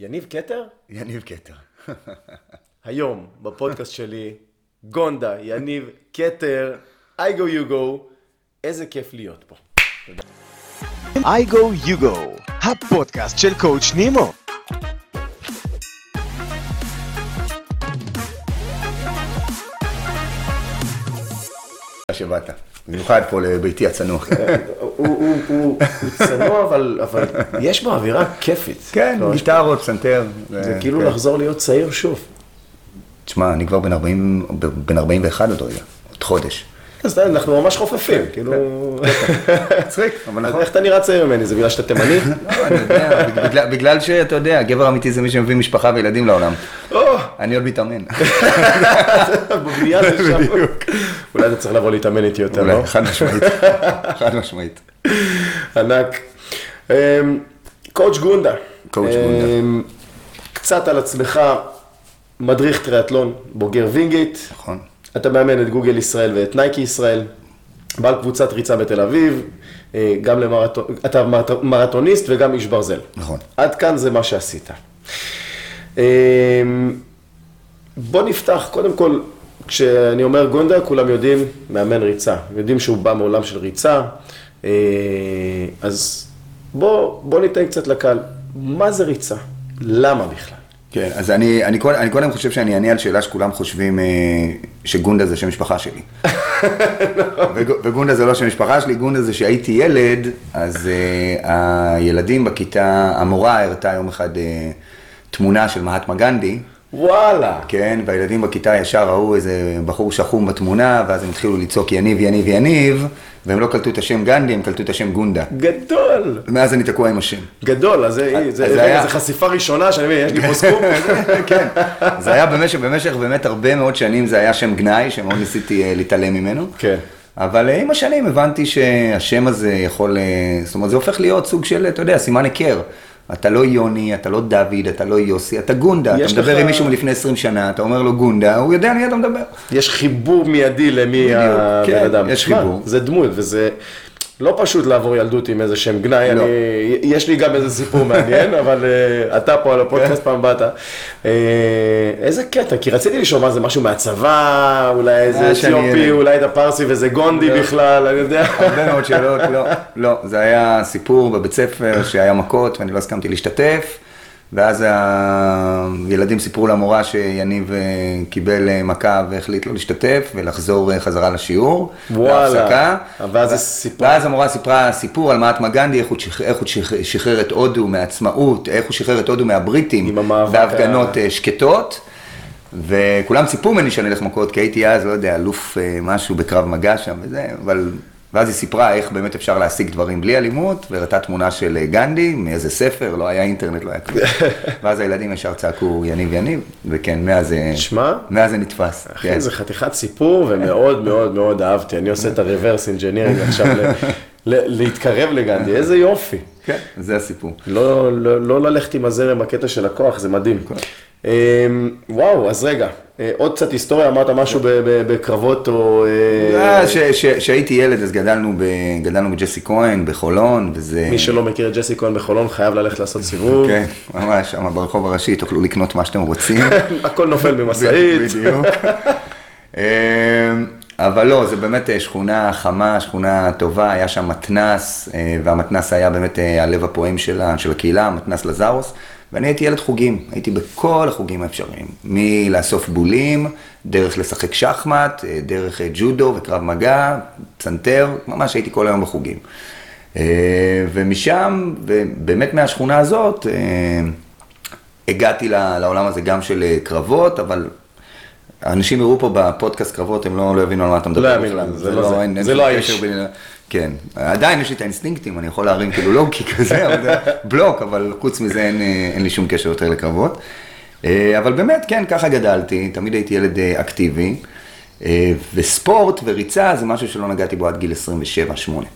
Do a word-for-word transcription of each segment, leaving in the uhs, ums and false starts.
יניב כתר? יניב כתר. היום בפודקאסט שלי, גונדה, יניב כתר, I go you go, איזה כיף להיות פה. תודה. I go you go, הפודקאסט של קוץ נימו. שבאת, במיוחד פה לביתי הצנוע. הוא צנוע, אבל יש בו אווירה כיפית. כן, גיטרות, פסנתר. זה כאילו לחזור להיות צעיר שוב. תשמע, אני כבר בן ארבעים ואחת עוד רגע, עוד חודש. אז אנחנו ממש חופפים, כאילו... צחיק, אבל נכון. איך אתה נראה צעיר ממני? זה בגלל שאתה תימני? לא, אני יודע, בגלל שאתה יודע, גבר אמיתי זה מי שמביא משפחה וילדים לעולם. אני עוד מתאמן. בבנייה זה שם. אולי אתה צריך לבוא להתאמן איתי יותר, לא? חד משמעית, חד משמעית. ענק. קוץ' גונדה. קוץ' גונדה. קצת על עצמך, מדריך טריאטלון, בוגר וינגייט. נכון. אתה מאמן את גוגל ישראל ואת נייקי ישראל, בעל קבוצת ריצה בתל אביב, גם למרתון, אתה מרתוניסט וגם איש ברזל. נכון. עד כאן זה מה שעשית. בוא נפתח, קודם כל, כשאני אומר גונדה, כולם יודעים, מאמן ריצה. יודעים שהוא בא מעולם של ריצה, אז בוא, בוא ניתן קצת לקהל, מה זה ריצה? למה בכלל? כן, אז אני, אני, אני קודם חושב שאני אענה על שאלה שכולם חושבים שגונדה זה שם משפחה שלי. וגונדה זה לא שם משפחה שלי, גונדה זה שהייתי ילד, אז הילדים בכיתה, המורה הראתה יום אחד תמונה של מהטמה גנדי. וואלה. כן, והילדים בכיתה ישר ראו איזה בחור שחום בתמונה, ואז הם התחילו לצעוק יניב, יניב, יניב, והם לא קלטו את השם גנדי, הם קלטו את השם גונדה. גדול. מאז אני תקוע עם השם. גדול, אז זה חשיפה ראשונה שאני אומר, יש לי פה סקופ. כן, זה היה במשך, במשך באמת הרבה מאוד שנים, זה היה שם גנאי, שמאוד ניסיתי להתעלם ממנו. כן. אבל עם השנים הבנתי שהשם הזה יכול, זאת אומרת, זה הופך להיות סוג של, אתה יודע, סימן הכר. אתה לא יוני, אתה לא דוד, אתה לא יוסי, אתה גונדה. אתה מדבר לך... עם מישהו לפני עשרים שנה, אתה אומר לו גונדה, הוא יודע מי אתה מדבר. יש חיבור מיידי למי הבן כן, אדם. יש מה? חיבור. זה דמות, וזה לא פשוט לעבור ילדות עם איזה שם גנאי. לא. אני... יש לי גם איזה סיפור מעניין, אבל uh, אתה פה על הפודקאסט פעם באת. Uh, איזה קטע, כי רציתי לשאול מה זה משהו מהצבא, אולי איזה אתיופי, אולי את הפרסי וזה גונדי בכלל, אני יודע. הרבה מאוד שאלות, לא. לא, זה היה סיפור בבית ספר שהיה מכות ואני לא הסכמתי להשתתף, ואז הילדים סיפרו למורה שיניב קיבל מכה והחליט לא להשתתף ולחזור חזרה לשיעור, להפסקה. ואז המורה סיפרה סיפור על מהטמה גנדי, איך הוא שחרר את הודו מעצמאות, איך הוא שחרר את הודו מהבריטים בהפגנות שקטות. וכולם ציפו ממני שאני אלך מכות, כי הייתי אז, לא יודע, אלוף משהו בקרב מגע שם וזה, אבל... ואז היא סיפרה איך באמת אפשר להשיג דברים בלי אלימות, והראתה תמונה של גנדי, מאיזה ספר, לא היה אינטרנט, לא היה כלום. ואז הילדים ישר צעקו יניב יניב, וכן, מאז זה נתפס. אחי, זה חתיכת סיפור, ומאוד מאוד מאוד אהבתי. אני עושה את הריברס אינג'ינירינג עכשיו להתקרב לגנדי, איזה יופי. כן, זה הסיפור. לא ללכת עם הזרם בקטע של הכוח, זה מדהים. וואו, אז רגע, עוד קצת היסטוריה, אמרת משהו בקרבות או... כשהייתי ילד אז גדלנו בג'סי כהן, בחולון, וזה... מי שלא מכיר את ג'סי כהן בחולון חייב ללכת לעשות סיבוב. כן, ממש, שם ברחוב הראשי, תוכלו לקנות מה שאתם רוצים. הכל נופל במסעית. בדיוק. אבל לא, זה באמת שכונה חמה, שכונה טובה, היה שם מתנס, והמתנס היה באמת הלב הפועם של הקהילה, מתנס לזרוס. ואני הייתי ילד חוגים, הייתי בכל החוגים האפשריים, מלאסוף בולים, דרך לשחק שחמט, דרך ג'ודו וקרב מגע, פסנתר, ממש הייתי כל היום בחוגים. ומשם, באמת מהשכונה הזאת, הגעתי לעולם הזה גם של קרבות, אבל האנשים יראו פה בפודקאסט קרבות, הם לא הבינו על מה אתה מדבר. לא הבינו, זה לא האיש. כן, עדיין יש לי את האינסטינקטים, אני יכול להרים כאילו לוגי כזה, בלוק, אבל חוץ מזה אין, אין לי שום קשר יותר לקרבות. אבל באמת, כן, ככה גדלתי, תמיד הייתי ילד אקטיבי, וספורט וריצה זה משהו שלא נגעתי בו עד גיל עשרים ושבע שמונה.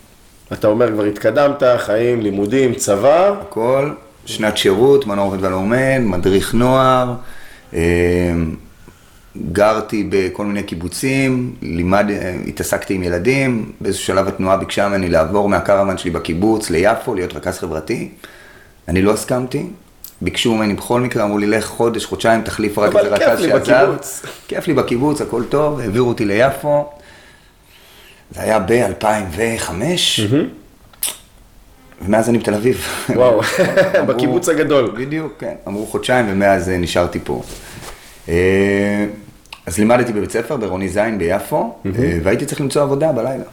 אתה אומר, כבר התקדמת, חיים, לימודים, צבא. הכל, שנת שירות, מנור עובד ולאומן, מדריך נוער, גרתי בכל מיני קיבוצים, לימד, התעסקתי עם ילדים, באיזשהו שלב התנועה ביקשה ממני לעבור מהקרמן שלי בקיבוץ ליפו, להיות רכז חברתי. אני לא הסכמתי, ביקשו ממני בכל מקרה, אמרו לי, לך חודש, חודשיים, תחליף רק את הרכז שעזב. כיף לי בקיבוץ, הכל טוב, העבירו אותי ליפו. זה היה ב-אלפיים וחמש, ומאז אני בתל אביב. וואו, בקיבוץ הגדול. בדיוק, כן. אמרו חודשיים, ומאז נשארתי פה. אז לימדתי בבית ספר, ברוני זין, ביפו, והייתי צריך למצוא עבודה בלילה.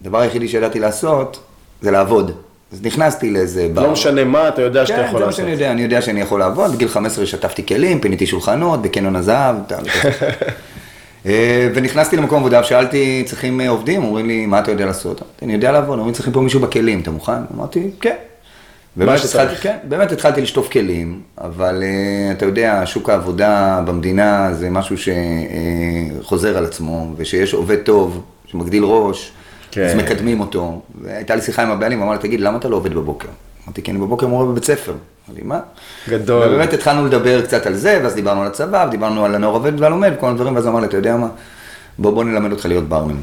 הדבר היחידי שידעתי לעשות, זה לעבוד. אז נכנסתי לאיזה בר. לא משנה מה, אתה יודע שאתה יכול לעשות. כן, זה מה שאני יודע, אני יודע שאני יכול לעבוד. בגיל חמש עשרה שטפתי כלים, פיניתי שולחנות, בקנון הזהב, ונכנסתי למקום עבודה, שאלתי, צריכים עובדים, אומרים לי, מה אתה יודע לעשות? אני יודע לעבוד, אומרים, צריכים פה מישהו בכלים, אתה מוכן? אמרתי, כן. באמת התחלתי לשטוף כלים, אבל אתה יודע, שוק העבודה במדינה זה משהו שחוזר על עצמו, ושיש עובד טוב, שמגדיל ראש, אז מקדמים אותו, והייתה לי שיחה עם הבעלים, ואמר לי, תגיד, למה אתה לא עובד בבוקר? אמרתי, כי אני בבוקר מורה בבית ספר. אמרתי, מה? גדול. ובאמת התחלנו לדבר קצת על זה, ואז דיברנו על הצבא, ודיברנו על הנוער עובד ועל עומד, כל הדברים, ואז אמר לי, אתה יודע מה? בוא, בוא נלמד אותך להיות ברמן.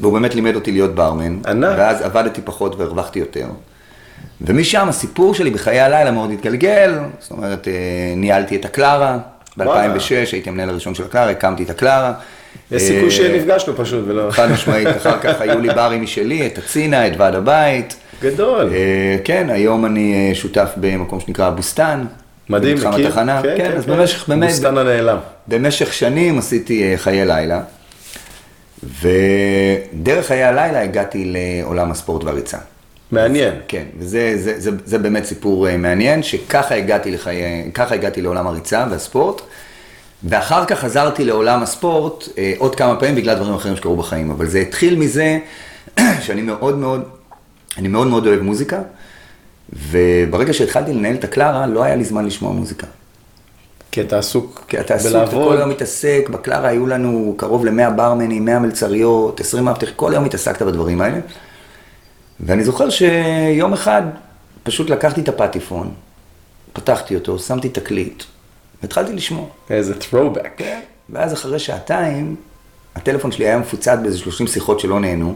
והוא באמת לימד אותי להיות ברמן, ואז עבדתי פחות והרווחתי יותר. ומשם הסיפור שלי בחיי הלילה מאוד התגלגל, זאת אומרת, ניהלתי את הקלארה, ב-אלפיים ושש הייתי המנהל הראשון של הקלארה, הקמתי את הקלארה, יש סיכוי שנפגשנו פשוט ולא... חד משמעית, אחר כך היו לי ברים משלי, את הצינה, את ועד הבית. גדול. כן, היום אני שותף במקום שנקרא בוסטן. מדהים, מכיר. מתחם התחנה, כן, אז במשך באמת... בוסטן הנעלם. במשך שנים עשיתי חיי לילה, ודרך חיי הלילה הגעתי לעולם הספורט והריצה. מעניין. כן, וזה באמת סיפור מעניין, שככה הגעתי לעולם הריצה והספורט, ואחר כך חזרתי לעולם הספורט אה, עוד כמה פעמים בגלל דברים אחרים שקרו בחיים, אבל זה התחיל מזה שאני מאוד מאוד, אני מאוד מאוד אוהב מוזיקה, וברגע שהתחלתי לנהל את הקלארה, לא היה לי זמן לשמוע מוזיקה. כי אתה עסוק בלעבוד. כי אתה עסוק, כל יום מתעסק, בקלארה היו לנו קרוב ל-מאה ברמנים, מאה מלצריות, עשרים מאבטחים, כל יום התעסקת בדברים האלה. ואני זוכר שיום אחד פשוט לקחתי את הפטיפון, פתחתי אותו, שמתי תקליט, והתחלתי לשמוע. איזה throwback. ואז אחרי שעתיים, הטלפון שלי היה מפוצץ באיזה שלושים שיחות שלא נהנו,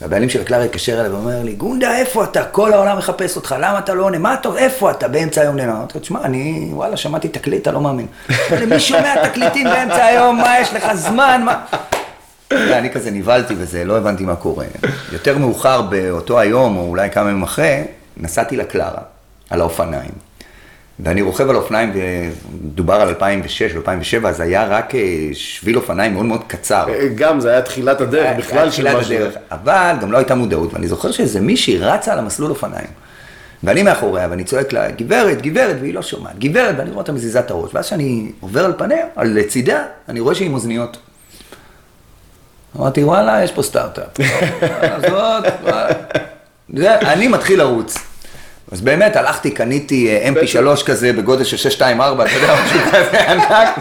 והבעלים של הקלארה התקשר אליי ואומר לי, גונדה, איפה אתה? כל העולם מחפש אותך, למה אתה לא עונה? מה אתה? איפה אתה? באמצע היום נהנה. אתה תשמע, אני, וואלה, שמעתי תקליט, אתה לא מאמין. מי שומע תקליטים באמצע היום? מה יש לך? זמן? מה? אני כזה נבהלתי וזה, לא הבנתי מה קורה. יותר מאוחר באותו היום, או אולי כמה ימים אחרי, נסעתי לקלארה, על האופניים. ואני רוכב על אופניים, ודובר על אלפיים ושש, אלפיים ושבע, אז היה רק שביל אופניים מאוד מאוד קצר. גם, זה היה תחילת הדרך, בכלל של משהו. אבל גם לא הייתה מודעות, ואני זוכר שזה מישהי רצה על המסלול אופניים. ואני מאחוריה, ואני צועק לה, גברת, גברת, והיא לא שומעת, גברת, ואני רואה אותה מזיזת הראש. ואז שאני עובר על פניה, על לצידה, אני רואה שהיא עם אוזניות. אמרתי, וואלה, יש פה סטארט-אפ. אני מתחיל לרוץ. אז באמת הלכתי, קניתי אם פי שלוש כזה בגודל של שש שתיים ארבע, אתה יודע, משהו כזה ענק,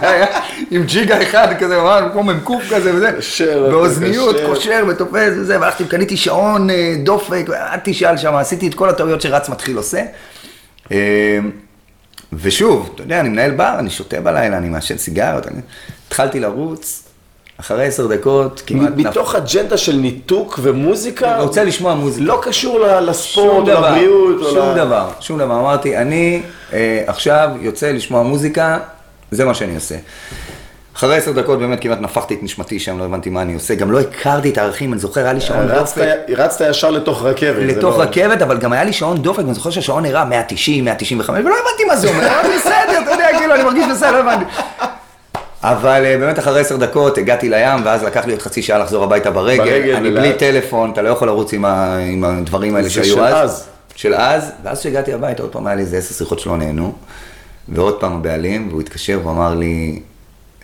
עם ג'יגה אחד כזה, כמו ממקוף כזה וזה, באוזניות, קושר ותופס וזה, והלכתי, קניתי שעון דופק, עד תשאל שם, עשיתי את כל הטעויות שרץ מתחיל עושה. ושוב, אתה יודע, אני מנהל בר, אני שותה בלילה, אני מעשן סיגריות, התחלתי לרוץ, אחרי עשר דקות, כמעט... מתוך אג'נדה של ניתוק ומוזיקה... אני רוצה לשמוע מוזיקה. לא קשור לספורט, לבריאות... שום דבר, שום דבר. אמרתי, אני עכשיו יוצא לשמוע מוזיקה, זה מה שאני עושה. אחרי עשר דקות באמת כמעט נפחתי את נשמתי שם, לא הבנתי מה אני עושה. גם לא הכרתי את הערכים, אני זוכר, היה לי שעון דופק. רצת ישר לתוך רכבת. לתוך רכבת, אבל גם היה לי שעון דופק, ואני זוכר שהשעון הראה מאה תשעים, מאה תשעים וחמש, ולא הבנתי מה זה אומר. אני בסדר, אתה יודע, כאילו, אני מרגיש בסדר, לא הבנתי. אבל באמת אחרי עשר דקות הגעתי לים, ואז לקח לי עוד חצי שעה לחזור הביתה ברגל, אני בלי טלפון, אתה לא יכול לרוץ עם הדברים האלה שהיו אז. של אז. ואז שהגעתי הביתה, עוד פעם היה לי איזה עשר שיחות שלא נהנו, ועוד פעם הבעלים, והוא התקשר ואמר לי,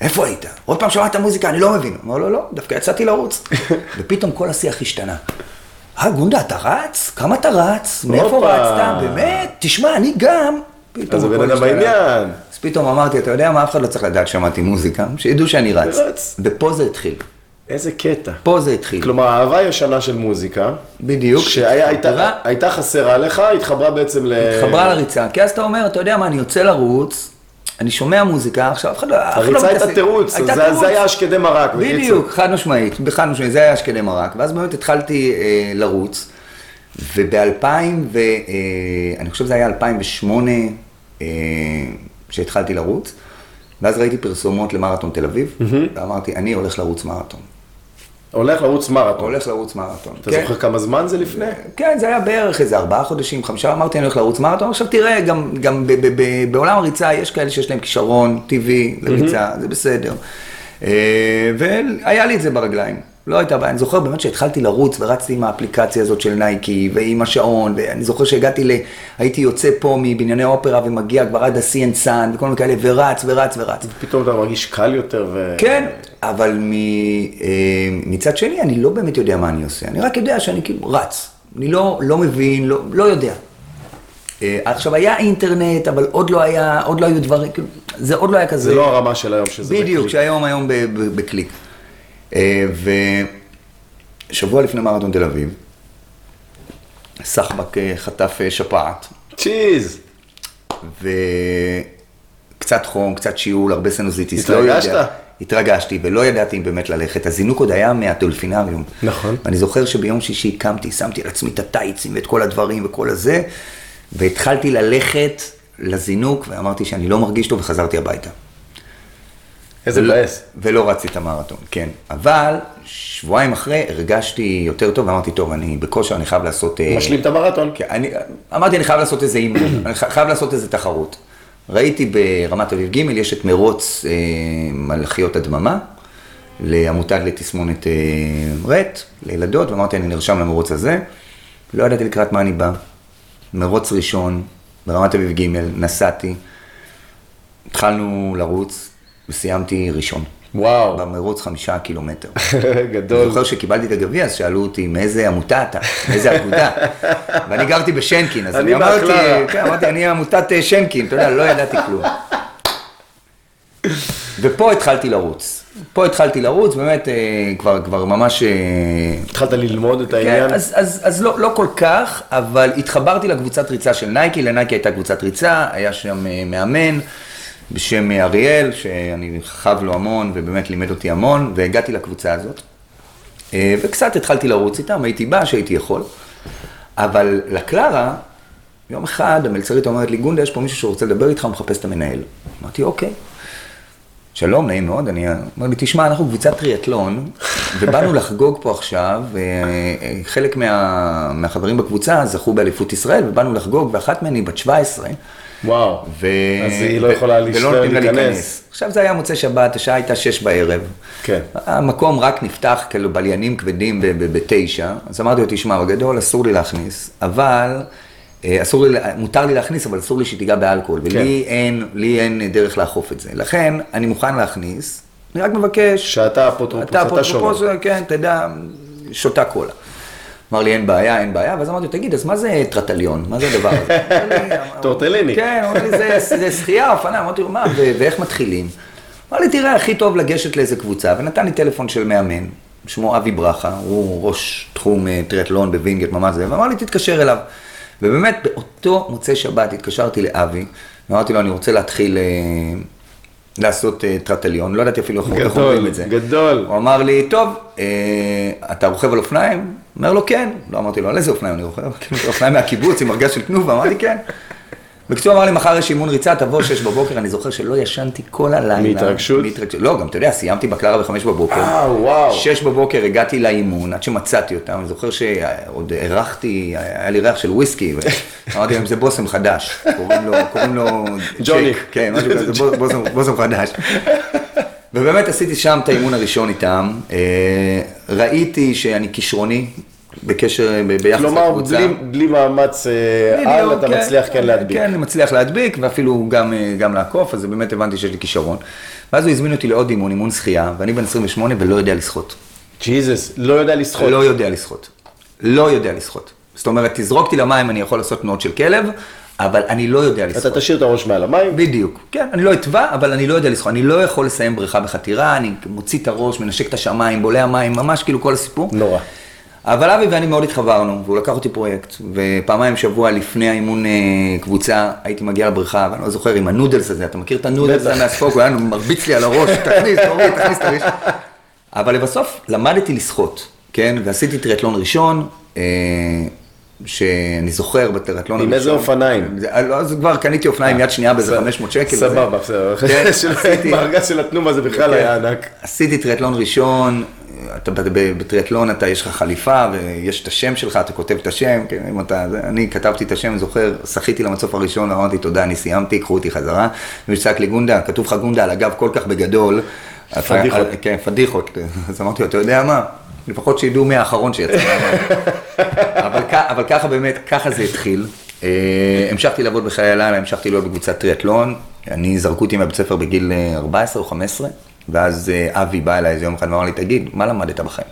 איפה היית? עוד פעם שמעת מוזיקה, אני לא מבין. אמר לו, לא, דווקא יצאתי לרוץ. ופתאום כל השיח השתנה. אה, גונדה, אתה רץ? כמה אתה רץ? מאיפה רצת? באמת? תשמע, אני גם... אז הוא בן אדם בעניין. אז פתאום אמרתי, אתה יודע מה, אף אחד לא צריך לדעת, שמעתי מוזיקה, שידעו שאני רץ. ופה זה התחיל. איזה קטע. פה זה התחיל. כלומר, האהבה הישנה של מוזיקה. בדיוק. שהייתה חסרה לך, התחברה בעצם ל... התחברה לריצה. כי אז אתה אומר, אתה יודע מה, אני יוצא לרוץ, אני שומע מוזיקה, עכשיו אף אחד לא... הריצה הייתה תירוץ, זה היה אשכדי מרק. בדיוק, חד משמעית, בחד משמעית, זה היה אשכדי מרק. ואז באמת התחלתי לרוץ. וב-אלפיים, ואני חושב שזה היה אלפיים ושמונה שהתחלתי לרוץ, ואז ראיתי פרסומות למראטון תל אביב, ואמרתי, אני הולך לרוץ מראטון. הולך לרוץ מראטון? הולך לרוץ מראטון. אתה זוכר כמה זמן זה לפני? כן, זה היה בערך איזה ארבעה חודשים, חמישה, אמרתי, אני הולך לרוץ מראטון. עכשיו תראה, גם בעולם הריצה יש כאלה שיש להם כישרון טבעי לריצה, זה בסדר. והיה לי את זה ברגליים. לא הייתה בעיה, אני זוכר באמת שהתחלתי לרוץ ורצתי עם האפליקציה הזאת של נייקי ועם השעון, ואני זוכר שהגעתי ל... הייתי יוצא פה מבנייני אופרה ומגיע כבר עד הסי אנד סאן וכל מיני כאלה, ורץ ורץ ורץ. פתאום אתה מרגיש קל יותר ו... כן, אבל מ... מצד שני אני לא באמת יודע מה אני עושה, אני רק יודע שאני כאילו רץ, אני לא, לא מבין, לא, לא יודע. עכשיו היה אינטרנט, אבל עוד לא היה, עוד לא היו דברים, זה עוד לא היה כזה... זה לא הרמה של היום שזה בקליק. בדיוק, שהיום היום בקליק. ושבוע לפני מראטון תל אביב, סחבק חטף שפעת. צ'יז! וקצת חום, קצת שיעול, הרבה סנוזיטיס. התרגשת? התרגשתי, ולא ידעתי אם באמת ללכת. הזינוק עוד היה מהדולפינריום. נכון. אני זוכר שביום שישי קמתי, שמתי על עצמי את הטייצים ואת כל הדברים וכל הזה, והתחלתי ללכת לזינוק, ואמרתי שאני לא מרגיש טוב, וחזרתי הביתה. איזה מבאס. ולא רצתי את המראטון, כן. אבל שבועיים אחרי הרגשתי יותר טוב, ואמרתי, טוב, אני בקושר, אני חייב לעשות... משלים את המראטון. אמרתי, אני חייב לעשות איזה אימון, אני חייב לעשות איזה תחרות. ראיתי ברמת אביב ג' יש את מרוץ מלאכיות הדממה, לעמותת לתסמונת רט, לילדות, ואמרתי, אני נרשם למרוץ הזה. לא ידעתי לקראת מה אני בא. מרוץ ראשון, ברמת אביב ג' נסעתי, התחלנו לרוץ, וסיימתי ראשון. וואו. במרוץ חמישה קילומטר. גדול. אני זוכר שקיבלתי את הגביע, אז שאלו אותי מאיזה עמותה אתה, מאיזה אגודה. ואני גרתי בשנקין, אז אני אמרתי, אמרתי, אני עמותת שנקין, אתה יודע, לא ידעתי כלום. ופה התחלתי לרוץ. פה התחלתי לרוץ, באמת כבר ממש... התחלת ללמוד את העניין? אז לא כל כך, אבל התחברתי לקבוצת ריצה של נייקי, לנייקי הייתה קבוצת ריצה, היה שם מאמן, בשם אריאל, שאני חב לו המון ובאמת לימד אותי המון, והגעתי לקבוצה הזאת. וקצת התחלתי לרוץ איתם, הייתי בא שהייתי יכול. אבל לקלרה, יום אחד המלצרית אומרת לי, גונדה, יש פה מישהו שרוצה לדבר איתך, הוא מחפש את המנהל. אמרתי, אוקיי. שלום, נעים מאוד. אני אמרתי, תשמע, אנחנו קבוצת טריאטלון, ובאנו לחגוג פה עכשיו, חלק מה... מהחברים בקבוצה זכו באליפות ישראל, ובאנו לחגוג, ואחת מהן היא בת שבע עשרה, וואו, ו... אז היא לא יכולה להשתר להיכנס. עכשיו זה היה מוצא שבת, השעה הייתה שש בערב. כן. המקום רק נפתח כאילו בליינים כבדים בתשע, אז אמרתי לו, תשמע, בגדול אסור לי להכניס, אבל, אסור לי, מותר לי להכניס, אבל אסור לי שתיגע באלכוהול, ולי אין, לי אין דרך לאכוף את זה. לכן, אני מוכן להכניס, אני רק מבקש. שאתה אפוטרופוס, אתה שומע. אתה אפוטרופוס, כן, אתה יודע, שותה קולה. אמר לי, אין בעיה, אין בעיה, ואז אמרתי, תגיד, אז מה זה טרטליון? מה זה הדבר הזה? טורטליני. כן, אמרתי, זה שחייה, אופנה, אמרתי, מה, ואיך מתחילים? אמר לי, תראה, הכי טוב לגשת לאיזה קבוצה, ונתן לי טלפון של מאמן, שמו אבי ברכה, הוא ראש תחום טריאטלון בווינגייט, ממש זה, ואמר לי, תתקשר אליו. ובאמת, באותו מוצאי שבת התקשרתי לאבי, ואמרתי לו, אני רוצה להתחיל... לעשות טרטליון, לא ידעתי אפילו איך אומרים את זה. גדול, גדול. הוא אמר לי, טוב, אתה רוכב על אופניים? אומר לו, כן. לא אמרתי לו, על איזה אופניים אני רוכב? אופניים מהקיבוץ, עם הרגש של תנובה, אמרתי, כן. בקצוע אמר לי, מחר יש אימון ריצה, תבוא שש בבוקר, אני זוכר שלא ישנתי כל הלילה. מהתרגשות? לא, גם אתה יודע, סיימתי בקלרה בחמש בבוקר. אה, וואו. שש בבוקר הגעתי לאימון, עד שמצאתי אותם, אני זוכר שעוד הרחתי, היה לי ריח של וויסקי, ואמרתי להם, זה בוסם חדש, קוראים לו... ג'וני. כן, משהו כזה, בוסם חדש. ובאמת עשיתי שם את האימון הראשון איתם, ראיתי שאני כישרוני, בקשר, ביחס לקבוצה. כלומר, בלי מאמץ על, אתה מצליח כן להדביק. כן, אני מצליח להדביק, ואפילו גם לעקוף, אז באמת הבנתי שיש לי כישרון. ואז הוא הזמין אותי לעוד אימון, אימון שחייה, ואני בן עשרים ושמונה ולא יודע לשחות. ג'יזוס, לא יודע לשחות. לא יודע לשחות. לא יודע לשחות. זאת אומרת, תזרוקתי למים, אני יכול לעשות תנועות של כלב, אבל אני לא יודע לשחות. אתה תשאיר את הראש מעל המים? בדיוק. כן, אני לא אטבע, אבל אני לא יודע לשחות. אני לא יכול לסיים בריכה בחתירה, אני מוציא את הראש, מנשק את השמיים, בולע מים, ממש כאילו כל הסיפור. נורא. אבל אבי ואני מאוד התחברנו, והוא לקח אותי פרויקט, ופעמיים שבוע לפני האימון קבוצה, הייתי מגיע לבריכה, ואני לא זוכר עם הנודלס הזה, אתה מכיר את הנודלס הזה מהספוק, הוא היה מרביץ לי על הראש, תכניס, תוריד, תכניס, תריש. אבל לבסוף למדתי לשחות, כן? ועשיתי טריאטלון ראשון, שאני זוכר בטריאטלון. עם איזה אופניים? אז כבר קניתי אופניים יד שנייה באיזה חמש מאות שקל. סבבה, בסדר. מהרגע של התנומה זה בכלל היה ענק. עשיתי טריאטלון ראשון, בטריאטלון אתה יש לך חליפה ויש את השם שלך, אתה כותב את השם. אני כתבתי את השם, זוכר, שחיתי למצוף הראשון, אמרתי תודה, אני סיימתי, קחו אותי חזרה. ומצאק לי גונדה, כתוב לך גונדה על הגב כל כך בגדול. פדיחות. כן, פדיחות. אז אמרתי, אתה יודע מה? לפחות שידעו מי האחרון שיצא. אבל, אבל ככה באמת, ככה זה התחיל. המשכתי לעבוד בחיי הלילה, המשכתי להיות בקבוצת טריאטלון. אני זרקו אותי מהבית ספר בגיל ארבע עשרה או חמש עשרה, ואז אבי בא אליי איזה יום אחד ואמר לי, תגיד, מה למדת בחיים?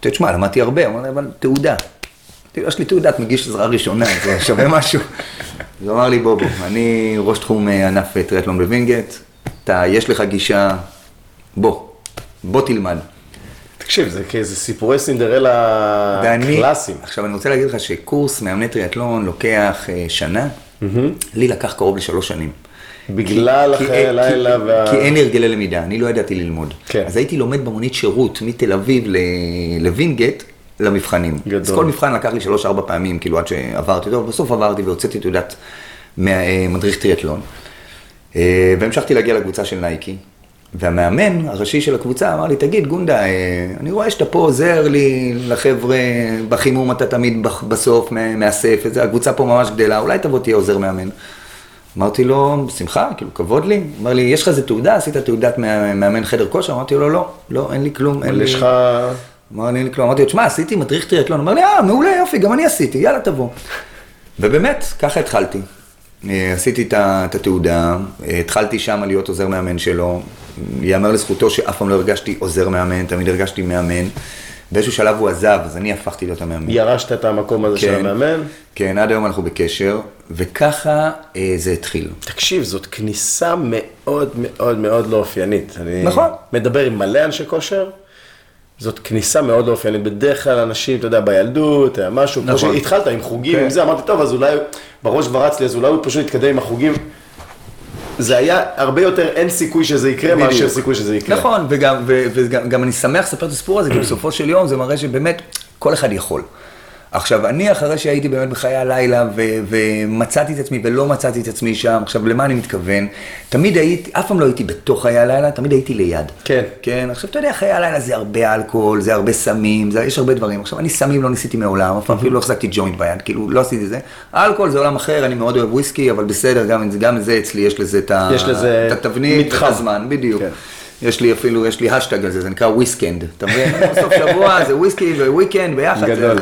אתה תשמע, למדתי הרבה, אמר לי, אבל תעודה. יש לי תעודת מגיש עזרה ראשונה, זה שווה משהו. אז אמר לי, בוא בוא, אני ראש תחום ענף טריאטלון בווינגט, אתה, יש לך גישה, בוא, בוא תלמד. תקשיב, זה כאיזה סיפורי סינדרלה קלאסיים. עכשיו אני רוצה להגיד לך שקורס מאמני טריאטלון לוקח שנה, לי לקח קרוב לשלוש שנים. בגלל אחרי הלילה וה... כי אין לי הרגלי למידה, אני לא ידעתי ללמוד. אז הייתי לומד במונית שירות מתל אביב לווינגט למבחנים. אז כל מבחן לקח לי שלוש ארבע פעמים, כאילו עד שעברתי אותו, ובסוף עברתי והוצאתי תעודת מדריך טריאטלון. והמשכתי להגיע לקבוצה של נייקי. והמאמן הראשי של הקבוצה אמר לי, תגיד, גונדה, אני רואה שאתה פה עוזר לי לחבר'ה, בחימום אתה תמיד בסוף מאסף, הקבוצה פה ממש גדלה, אולי תבוא תהיה עוזר מאמן. אמרתי לו, שמחה, כאילו, כבוד לי. אמר לי, יש לך איזה תעודה? עשית תעודת מאמן חדר כושר? אמרתי לו, לא, לא, אין לי כלום. אבל יש לך... אמר לי, אין לי כלום. אמרתי לו, תשמע, עשיתי מדריך טריאטלון. אמר לי, אה, מעולה, יופי, גם אני עשיתי, יאללה, תבוא. ובאמת, ככה התחלתי. עשיתי את התעודה, התחלתי שם להיות עוזר מאמן שלו, יאמר לזכותו שאף פעם לא הרגשתי עוזר מאמן, תמיד הרגשתי מאמן, באיזשהו שלב הוא עזב, אז אני הפכתי להיות המאמן. ירשת את המקום הזה כן, של המאמן? כן, עד היום אנחנו בקשר, וככה אה, זה התחיל. תקשיב, זאת כניסה מאוד מאוד מאוד לא אופיינית. אני נכון. מדבר עם מלא אנשי כושר, זאת כניסה מאוד לא אופיינית, בדרך כלל אנשים, אתה יודע, בילדות, משהו, נכון. כמו שהתחלת עם חוגים, כן. עם זה, אמרתי, טוב, אז אולי בראש כבר רץ לי, אז אולי הוא פשוט יתקדם עם החוגים, זה היה הרבה יותר אין סיכוי שזה יקרה מאשר סיכוי שזה יקרה. נכון, וגם, וגם, גם אני שמח לספר את הסיפור הזה, כי בסופו של יום זה מראה שבאמת כל אחד יכול. עכשיו, אני אחרי שהייתי באמת בחיי הלילה ו- ומצאתי את עצמי ולא מצאתי את עצמי שם, עכשיו, למה אני מתכוון? תמיד הייתי, אף פעם לא הייתי בתוך חיי הלילה, תמיד הייתי ליד. כן. כן, עכשיו, אתה יודע, חיי הלילה זה הרבה אלכוהול, זה הרבה סמים, זה, יש הרבה דברים. עכשיו, אני סמים לא ניסיתי מעולם, אף פעם אפילו לא החזקתי ג'וינט ביד, כאילו, לא עשיתי זה. אלכוהול זה עולם אחר, אני מאוד אוהב וויסקי, אבל בסדר, גם, גם זה אצלי, יש לזה את התבנית, את הזמן, בדיוק. כן. יש לי אפילו, יש לי השטג על זה, זה נקרא וויסקנד. אתה מבין? בסוף שבוע, זה וויסקי וויקנד ביחד. גדול.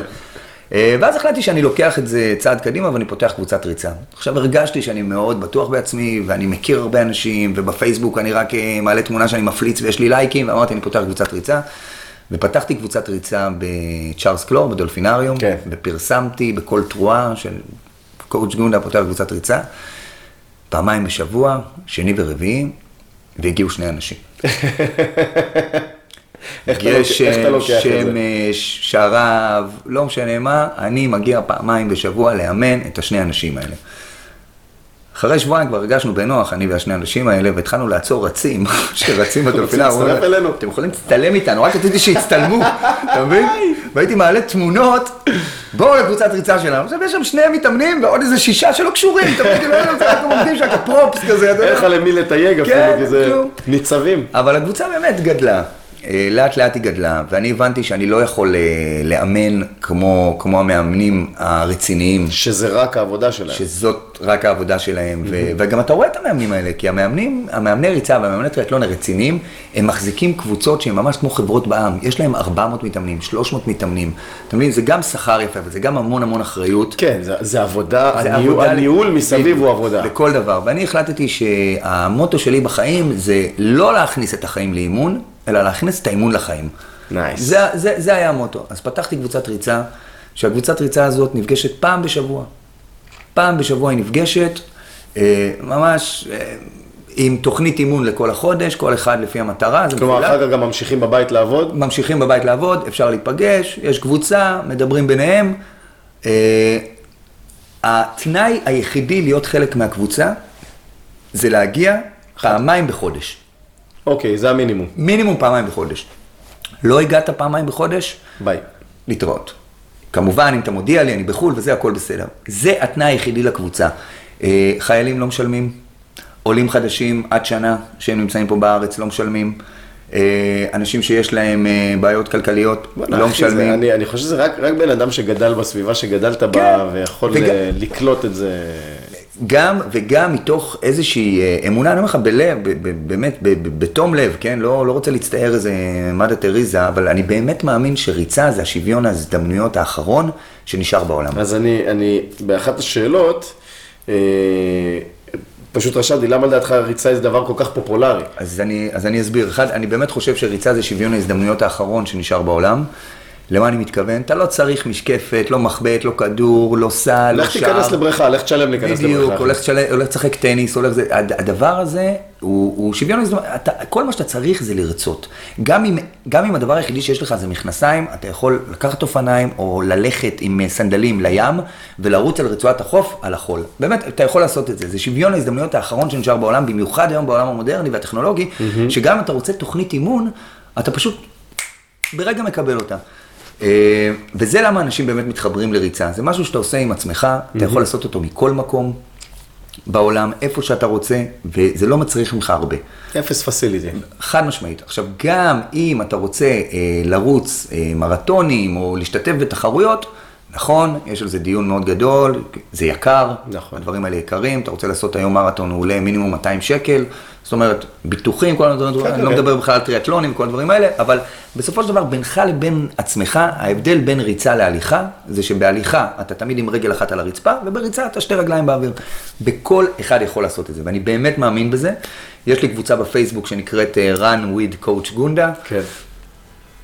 ואז החלטתי שאני לוקח את זה צעד קדימה ואני פותח קבוצת ריצה. עכשיו הרגשתי שאני מאוד בטוח בעצמי ואני מכיר הרבה אנשים ובפייסבוק אני רק מעלה תמונה שאני מפליץ ויש לי לייקים ואמרתי אני פותח קבוצת ריצה ופתחתי קבוצת ריצה בצ'ארלס קלור, בדולפינריום, כן. ופרסמתי בכל תרועה של קואוץ' גונדה פותח קבוצת ריצה, פעמיים בשבוע, שני ורביעי, והגיעו שני אנשים. גשם, שמש, שרב, לא משנה מה, אני מגיע פעמיים בשבוע לאמן את השני האנשים האלה. אחרי שבועיים כבר הרגשנו בנוח, אני והשני האנשים האלה, והתחלנו לעצור רצים, שרצים בדולפינה, אתם יכולים להצטלם איתנו, רק רציתי שהצטלמו, אתה מבין? והייתי מעלה תמונות, בואו לקבוצת ריצה שלנו, עכשיו יש שם שני מתאמנים ועוד איזה שישה שלא קשורים, אתה מבין, אנחנו עומדים שם כפרופס כזה, איך למי לתייג אפילו, כי זה ניצבים. אבל הקבוצה באמת גדלה. לאט לאט היא גדלה, ואני הבנתי שאני לא יכול לאמן כמו, כמו המאמנים הרציניים. שזה רק העבודה שלהם. שזאת רק העבודה שלהם, ו- וגם אתה רואה את המאמנים האלה, כי המאמנים, המאמני ריצה והמאמני טריאטלון הרציניים, הם מחזיקים קבוצות שהן ממש כמו חברות בעם. יש להם ארבע מאות מתאמנים, שלוש מאות מתאמנים. אתם יודעים, זה גם שכר יפה, וזה גם המון המון אחריות. כן, זה, זה עבודה, זה הניהול, עבודה הניהול מסביב הוא עבודה. לכל דבר, ואני החלטתי שהמוטו שלי בחיים זה לא להכניס את החיים לאימון, אלא להכניס את האימון לחיים. נייס. זה, זה, זה היה המוטו. אז פתחתי קבוצת ריצה, שהקבוצת ריצה הזאת נפגשת פעם בשבוע. פעם בשבוע היא נפגשת, ממש עם תוכנית אימון לכל החודש, כל אחד לפי המטרה. כלומר, אחר כך גם ממשיכים בבית לעבוד? ממשיכים בבית לעבוד, אפשר להיפגש, יש קבוצה, מדברים ביניהם. התנאי היחידי להיות חלק מהקבוצה, זה להגיע פעמיים בחודש. אוקיי, זה המינימום. מינימום פעמיים בחודש. לא הגעת פעמיים בחודש? ביי. להתראות. כמובן, אם אתה מודיע לי, אני בחול, וזה הכל בסדר. זה התנאי היחידי לקבוצה. חיילים לא משלמים, עולים חדשים עד שנה שהם נמצאים פה בארץ לא משלמים, אנשים שיש להם בעיות כלכליות לא משלמים. אני, אני חושב שזה רק, רק בן אדם שגדל בסביבה, שגדלת בה ויכול לקלוט את זה. גם וגם מתוך איזושהי אמונה, אני אומר לך בלב, באמת, בתום לב, כן? לא, לא רוצה להצטער איזה מדה טריזה, אבל אני באמת מאמין שריצה זה השוויון ההזדמנויות האחרון שנשאר בעולם. אז אני, אני, באחת השאלות, פשוט רשמתי, למה לדעתך ריצה זה דבר כל כך פופולרי? אז אני, אז אני אסביר. אחד, אני באמת חושב שריצה זה שוויון ההזדמנויות האחרון שנשאר בעולם. למה אני מתכוון? אתה לא צריך משקפת, לא מחבט, לא כדור, לא סל, לא שער. לך תיכנס לבריכה, לך תשלם להיכנס לבריכה. בדיוק, הולך לשחק טניס, הולך זה. הדבר הזה הוא, הוא שוויון הזדמנות. אתה, כל מה שאתה צריך זה לרצות. גם אם, גם אם הדבר היחידי שיש לך זה מכנסיים, אתה יכול לקחת אופניים או ללכת עם סנדלים לים ולרוץ על רצועת החוף על החול. באמת, אתה יכול לעשות את זה. זה שוויון ההזדמנויות האחרון שנשאר בעולם, במיוחד היום בעולם המודרני והטכנולוגי, שגם אתה רוצה תוכנית אימון, אתה פשוט ברגע מקבל אותה. וזה למה אנשים באמת מתחברים לריצה. זה משהו שאתה עושה עם עצמך, אתה יכול לעשות אותו מכל מקום בעולם, איפה שאתה רוצה, וזה לא מצריך ממך הרבה. אפס פסיליטי. חד משמעית. עכשיו, גם אם אתה רוצה לרוץ מרתונים או להשתתף בתחרויות, נכון, יש על זה דיון מאוד גדול, זה יקר, הדברים האלה יקרים, אתה רוצה לעשות היום מרתון, הוא עולה מינימום מאתיים שקל, זאת אומרת, ביטוחים, כל הדברים, אני לא מדבר בכלל על טריאטלונים, כל הדברים האלה, אבל בסופו של דבר, בינך לבין עצמך, ההבדל בין ריצה להליכה, זה שבהליכה אתה תמיד עם רגל אחת על הרצפה, ובריצה אתה שתי רגליים באוויר. בכל אחד יכול לעשות את זה, ואני באמת מאמין בזה. יש לי קבוצה בפייסבוק שנקראת Run with Coach Gunda. כן.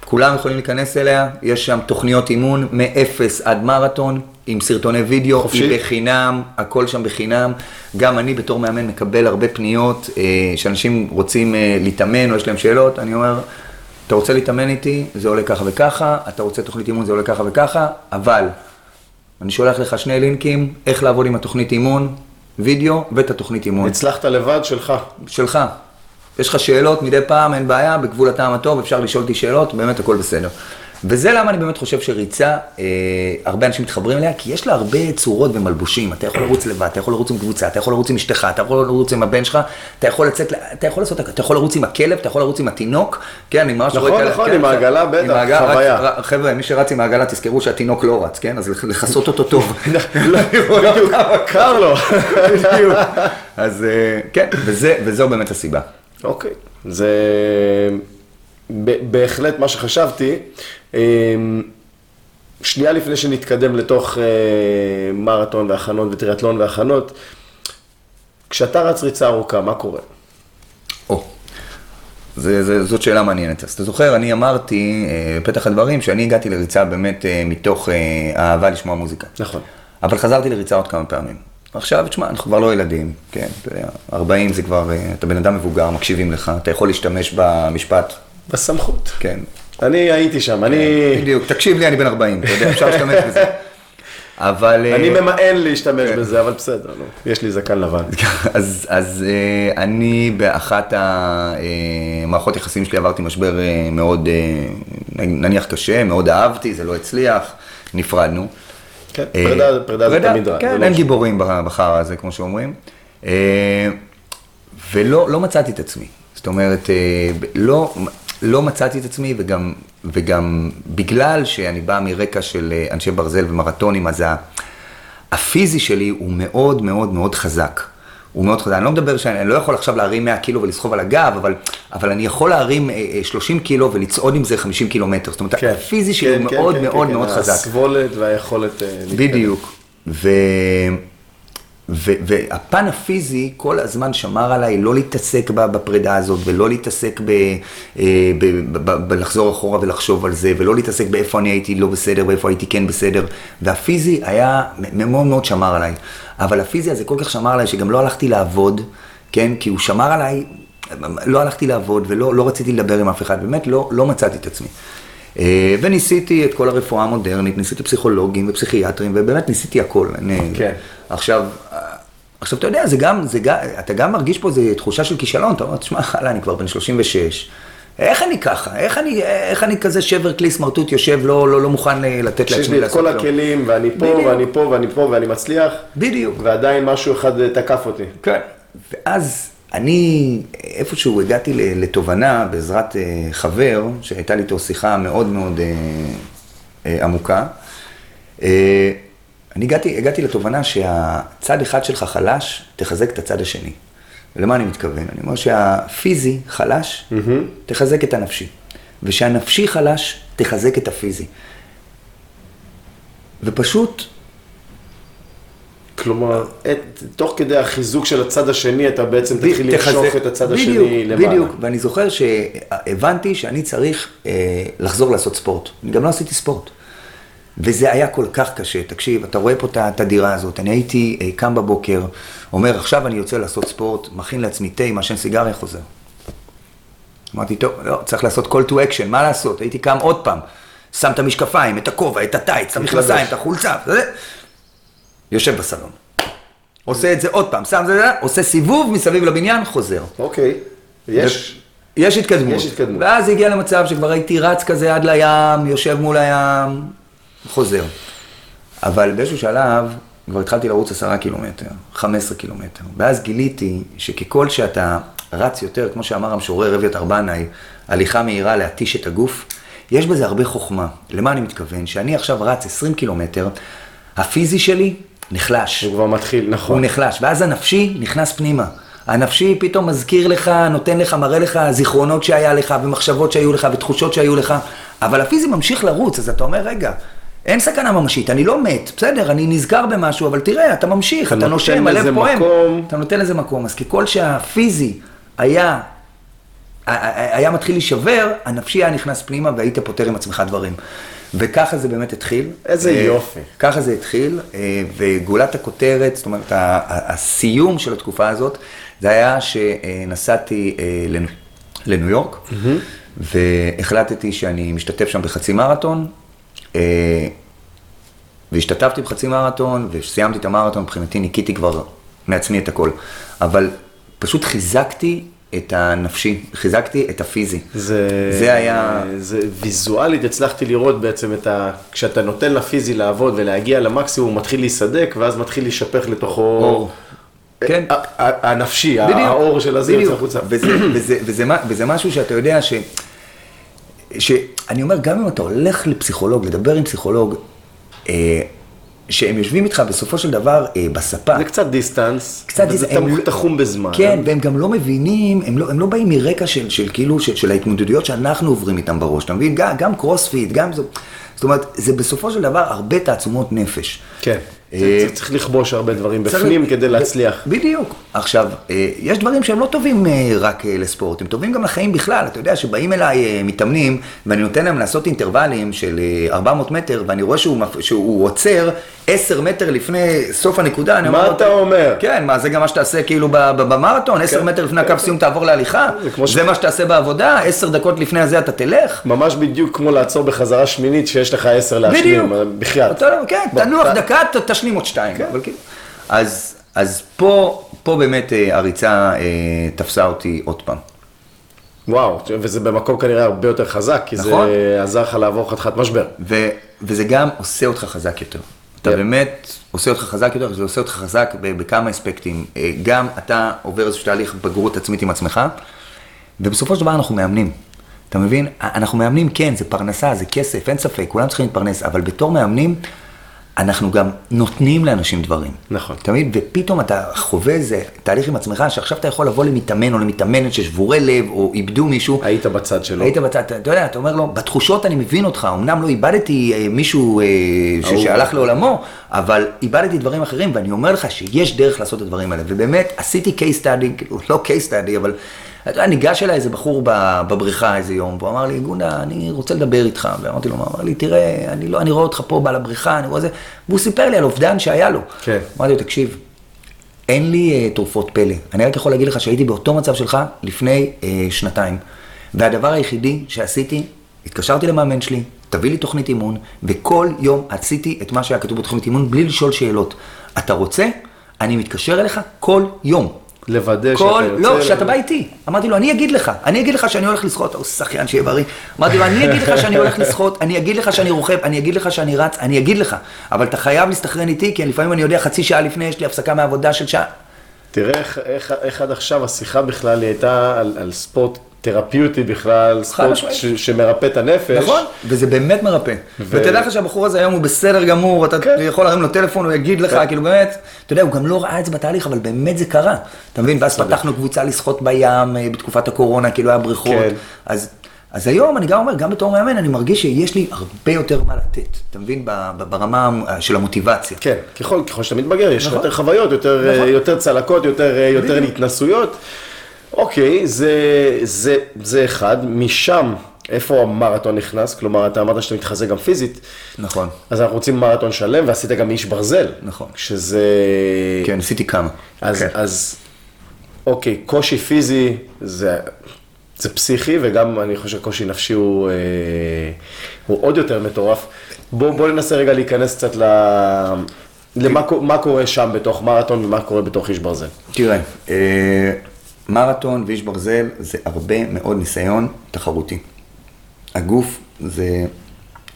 כולם יכולים להיכנס אליה, יש שם תוכניות אימון מאפס עד מרתון, עם סרטוני וידאו, חופשי. היא בחינם, הכל שם בחינם. גם אני בתור מאמן מקבל הרבה פניות, אה, שאנשים רוצים אה, להתאמן או יש להם שאלות, אני אומר, אתה רוצה להתאמן איתי, זה עולה ככה וככה, אתה רוצה תוכנית אימון, זה עולה ככה וככה, אבל אני שולח לך שני לינקים, איך לעבוד עם התוכנית אימון, וידאו ואת התוכנית אימון. הצלחת לבד שלך. שלך. יש לך שאלות מדי פעם, אין בעיה, בגבול הטעם הטוב, אפשר לשאול אותי שאלות, באמת הכל בסדר. וזה למה אני באמת חושב שריצה, אה, הרבה אנשים מתחברים אליה, כי יש לה הרבה צורות ומלבושים. אתה יכול לרוץ לבד, אתה יכול לרוץ עם קבוצה, אתה יכול לרוץ עם אשתך, אתה יכול לרוץ עם הבן שלך, אתה יכול לצאת, אתה יכול לעשות, אתה יכול לרוץ עם הכלב, אתה יכול לרוץ עם התינוק. כן, אני ממש רואה כאלה. נכון, נכון, עם העגלה בטח, חוויה. חבר'ה, מי שרץ עם העגלה, תזכרו שהתינוק לא רץ, כן? אז לחסות אותו טוב. בדיוק, קר לו. אז כן, וזו באמת הסיבה. אוקיי, זה בהחלט מה שחשבתי. שנייה לפני שנתקדם לתוך מרתון והכנות וטריאטלון והכנות, כשאתה רץ ריצה ארוכה, מה קורה? או, זאת שאלה מעניינת. אז אתה זוכר, אני אמרתי בפתח הדברים שאני הגעתי לריצה באמת מתוך אהבה לשמוע מוזיקה. נכון. אבל חזרתי לריצה עוד כמה פעמים. עכשיו, תשמע, אנחנו כבר לא ילדים, כן, ארבעים זה כבר, אתה בן אדם מבוגר, מקשיבים לך, אתה יכול להשתמש במשפט. בסמכות. כן. אני הייתי שם, אני... בדיוק, תקשיב לי, אני בן ארבעים, אתה יודע, אפשר להשתמש בזה. אבל... אני ממאן להשתמש בזה, אבל בסדר, יש לי זקן לבן. אז אני באחת המערכות יחסים שלי עברתי משבר מאוד, נניח קשה, מאוד אהבתי, זה לא הצליח, נפרדנו. פרדה, פרדה זה תמיד רע. כן, אין גיבורים בחר הזה, כמו שאומרים. ולא מצאתי את עצמי. זאת אומרת, לא מצאתי את עצמי, וגם בגלל שאני בא מרקע של אנשי ברזל ומרתונים, אז הפיזי שלי הוא מאוד מאוד מאוד חזק. הוא מאוד חזק. אני לא מדבר שאני לא יכול עכשיו להרים מאה קילו ולסחוב על הגב, אבל אני יכול להרים שלושים קילו ולצעוד עם זה חמישים קילומטר. זאת אומרת, הפיזי שלי הוא מאוד מאוד מאוד חזק. הסבולת והיכולת... בדיוק. והפן הפיזי כל הזמן שמר עליי לא להתעסק בפרידה הזאת, ולא להתעסק בלחזור אחורה ולחשוב על זה, ולא להתעסק באיפה אני הייתי לא בסדר, ואיפה הייתי כן בסדר. והפיזי היה מאוד מאוד שמר עליי. אבל הפיזיה זה כל כך שמר עליי, שגם לא הלכתי לעבוד, כן? כי הוא שמר עליי, לא הלכתי לעבוד ולא לא רציתי לדבר עם אף אחד, באמת לא, לא מצאתי את עצמי. וניסיתי את כל הרפואה המודרנית, ניסיתי פסיכולוגים ופסיכיאטרים, ובאמת ניסיתי הכל. כן. עכשיו, עכשיו, אתה יודע, זה גם, זה גם, אתה גם מרגיש פה, זה תחושה של כישלון, אתה אומר, תשמע, הלאה, אני כבר בן שלושים ושש, איך אני ככה? איך אני, איך אני כזה שבר כלי סמרטוט יושב, לא, לא, לא מוכן לתת לעצמי לעשות כלום? שיש לי את כל הכלים, ואני פה, ואני פה, ואני פה, ואני מצליח. בדיוק. ועדיין משהו אחד תקף אותי. כן. ואז אני איפשהו הגעתי לתובנה בעזרת חבר, שהייתה לי איתו שיחה מאוד מאוד עמוקה. אני הגעתי, הגעתי לתובנה שהצד אחד שלך חלש, תחזק את הצד השני. ולמה אני מתכוון? אני אומר שהפיזי חלש, mm-hmm. תחזק את הנפשי. ושהנפשי חלש, תחזק את הפיזי. ופשוט... כלומר, את, תוך כדי החיזוק של הצד השני, אתה בעצם ב- תתחיל תחזק... למשוך את הצד בדיוק, השני למעלה. בדיוק, ואני זוכר שהבנתי שאני צריך אה, לחזור לעשות ספורט. אני גם לא עשיתי ספורט. וזה היה כל כך קשה, תקשיב, אתה רואה פה את הדירה הזאת, אני הייתי אי, קם בבוקר, אומר, עכשיו אני יוצא לעשות ספורט, מכין לעצמי תה, מעשן סיגריה, חוזר. אמרתי, טוב, לא, צריך לעשות call to action, מה לעשות? הייתי קם עוד פעם, שם את המשקפיים, את הכובע, את הטייץ, את המכנסיים, את החולצה, זה. יושב בסלון. עושה את זה עוד פעם, שם זה, עושה סיבוב מסביב לבניין, חוזר. אוקיי, יש... יש התקדמות. יש התקדמות. ואז הגיע למצב שכבר הייתי רץ כזה עד לים, יושב מול הים. חוזר. אבל באיזשהו שלב, כבר התחלתי לרוץ עשרה קילומטר, חמש עשרה קילומטר, ואז גיליתי שככל שאתה רץ יותר, כמו שאמר המשורר רביעיות ארבנאי, הליכה מהירה להתיש את הגוף, יש בזה הרבה חוכמה. למה אני מתכוון? שאני עכשיו רץ עשרים קילומטר, הפיזי שלי נחלש. הוא כבר מתחיל, נכון. הוא נחלש, ואז הנפשי נכנס פנימה. הנפשי פתאום מזכיר לך, נותן לך, מראה לך זיכרונות שהיה לך, ומחשבות שהיו לך, ותחושות שהיו לך, אבל הפיזי ממשיך לרוץ, אז אתה אומר, רגע, אין סכנה ממשית, אני לא מת, בסדר, אני נזכר במשהו, אבל תראה, אתה ממשיך, אתה נושם, הלב פועם, אתה נותן לזה מקום, אז ככל שהפיזי היה, היה מתחיל להישבר, הנפשי היה נכנס פנימה והיית פותר עם עצמך דברים. וככה זה באמת התחיל. איזה יופי. ככה זה התחיל, וגולת הכותרת, זאת אומרת, הסיום של התקופה הזאת, זה היה שנסעתי לניו יורק, והחלטתי שאני משתתף שם בחצי מרתון, והשתתפתי בחצי מרתון, וסיימתי את המרתון, מבחינתי ניקיתי כבר מעצמי את הכל. אבל פשוט חיזקתי את הנפשי, חיזקתי את הפיזי. זה, זה היה... זה ויזואלית, הצלחתי לראות בעצם את ה... כשאתה נותן לפיזי לעבוד ולהגיע למקסימום, הוא מתחיל להיסדק, ואז מתחיל להישפך לתוכו... אור. כן. הנפשי, האור של הזה יוצא חוצה. וזה משהו שאתה יודע ש... שאני אומר, גם אם אתה הולך לפסיכולוג, לדבר עם פסיכולוג, אה, שהם יושבים איתך בסופו של דבר אה, בספה. זה קצת דיסטנס, קצת וזה דיס... תחום בזמן. כן, והם גם לא מבינים, הם לא, הם לא באים מרקע של, של, כאילו, של, של ההתמודדויות שאנחנו עוברים איתם בראש, אתה מבין? גם, גם קרוספיט, גם זאת. זאת אומרת, זה בסופו של דבר הרבה תעצומות נפש. כן, אה, זה צריך לכבוש הרבה דברים בפנים צריך... כדי להצליח. בדיוק. עכשיו, אה, יש דברים שהם לא טובים אה, רק אה, לספורט, הם טובים גם לחיים בכלל. אתה יודע שבאים אליי אה, מתאמנים, ואני נותן להם לעשות אינטרוולים של אה, ארבע מאות מטר, ואני רואה שהוא, שהוא עוצר עשר מטר לפני סוף הנקודה. מה אומר, אתה אומר? כן, מה זה גם מה שתעשה כאילו במרתון, עשר כן, מטר לפני הקו סיום תעבור להליכה, זה, זה ש... מה שתעשה בעבודה, עשר דקות לפני הזה אתה תלך. ממש בדיוק כמו לעצור בחזרה שמינית שיש לך עשר להשלים, בחייאת. כן, תנוח דקה, תשלים עוד שתיים. אז פה באמת הריצה תפסה אותי עוד פעם. וואו, וזה במקום כנראה הרבה יותר חזק, כי זה עזר לך לעבור חתיכת משבר. וזה גם עושה אותך חזק יותר. אתה באמת עושה אותך חזק יותר, זה עושה אותך חזק בכמה אספקטים. גם אתה עובר איזשהו תהליך בגרות עצמית עם עצמך, ובסופו של דבר אנחנו מאמנים. אתה מבין? אנחנו מאמנים, כן, זה פרנסה, זה כסף, אין ספק, כולם צריכים להתפרנס, אבל בתור מאמנים, אנחנו גם נותנים לאנשים דברים. נכון. תמיד, ופתאום אתה חווה איזה תהליך עם עצמך, שעכשיו אתה יכול לבוא למתאמן או למתאמנת ששבורי לב, או איבדו מישהו. היית בצד שלו. היית בצד, אתה יודע, אתה אומר לו, בתחושות אני מבין אותך, אמנם לא איבדתי מישהו שהלך לעולמו, אבל איבדתי דברים אחרים, ואני אומר לך שיש דרך לעשות את הדברים האלה. ובאמת, עשיתי case study, לא case study, אבל ניגש אליי איזה בחור בבריכה איזה יום, והוא אמר לי, גונדה, אני רוצה לדבר איתך. ואמרתי לו, הוא אמר לי, תראה, אני, לא, אני רואה אותך פה, בעל הבריכה, אני רואה זה. והוא סיפר לי על אובדן שהיה לו. כן. אמרתי לו, תקשיב, אין לי uh, תרופות פלא. אני רק יכול להגיד לך שהייתי באותו מצב שלך לפני uh, שנתיים. והדבר היחידי שעשיתי, התקשרתי למאמן שלי, תביא לי תוכנית אימון, וכל יום עשיתי את מה שהיה כתוב בתוכנית אימון, בלי לשאול שאלות. אתה רוצה? אני מתקשר אליך כל יום. לוודא שאתה יוצא... לא, שאתה בא איתי. אמרתי לו, אני אגיד לך. אני אגיד לך שאני הולך לשחות. הוא שחיין שיהיה בריא. אמרתי לו, אני אגיד לך שאני הולך לשחות, אני אגיד לך שאני רוכב, אני אגיד לך שאני רץ, אני אגיד לך. אבל אתה חייב להסתכרן איתי, כי לפעמים אני יודע חצי שעה לפני, יש לי הפסקה מהעבודה של שעה. תראה איך עד עכשיו השיחה בכלל הייתה על ספורט תרפיוטי בכלל, ספורט שמרפא את הנפש. נכון, וזה באמת מרפא. ותדע לך שהבחור הזה היום הוא בסדר גמור, אתה יכול להרים לו טלפון, הוא יגיד לך, כאילו באמת, אתה יודע, הוא גם לא ראה את זה בתהליך, אבל באמת זה קרה. אתה מבין? ואז פתחנו קבוצה לשחות בים בתקופת הקורונה, כאילו היה בריכות. אז היום אני גם אומר, גם בתור מאמן, אני מרגיש שיש לי הרבה יותר מה לתת. אתה מבין? ברמה של המוטיבציה. כן, ככל שאתה מתבגר, יש יותר חוויות, יותר צלקות, יותר התנסויות. אוקיי, זה, זה, זה אחד. משם, איפה המראטון נכנס? כלומר, אתה אמרת שאתה מתחזק גם פיזית. נכון. אז אנחנו רוצים מראטון שלם, ועשית גם איש ברזל. נכון. שזה... כן, עשיתי כמה. אז, כן. אז, אוקיי, קושי פיזי זה, זה פסיכי, וגם אני חושב שקושי נפשי הוא, אה, הוא עוד יותר מטורף. בוא, בוא ננסה רגע להיכנס קצת ל... למה, מה קורה שם בתוך מראטון, ומה קורה בתוך איש ברזל. תראה, אה... מראטון ואיש ברזל זה הרבה מאוד ניסיון תחרותי. הגוף זה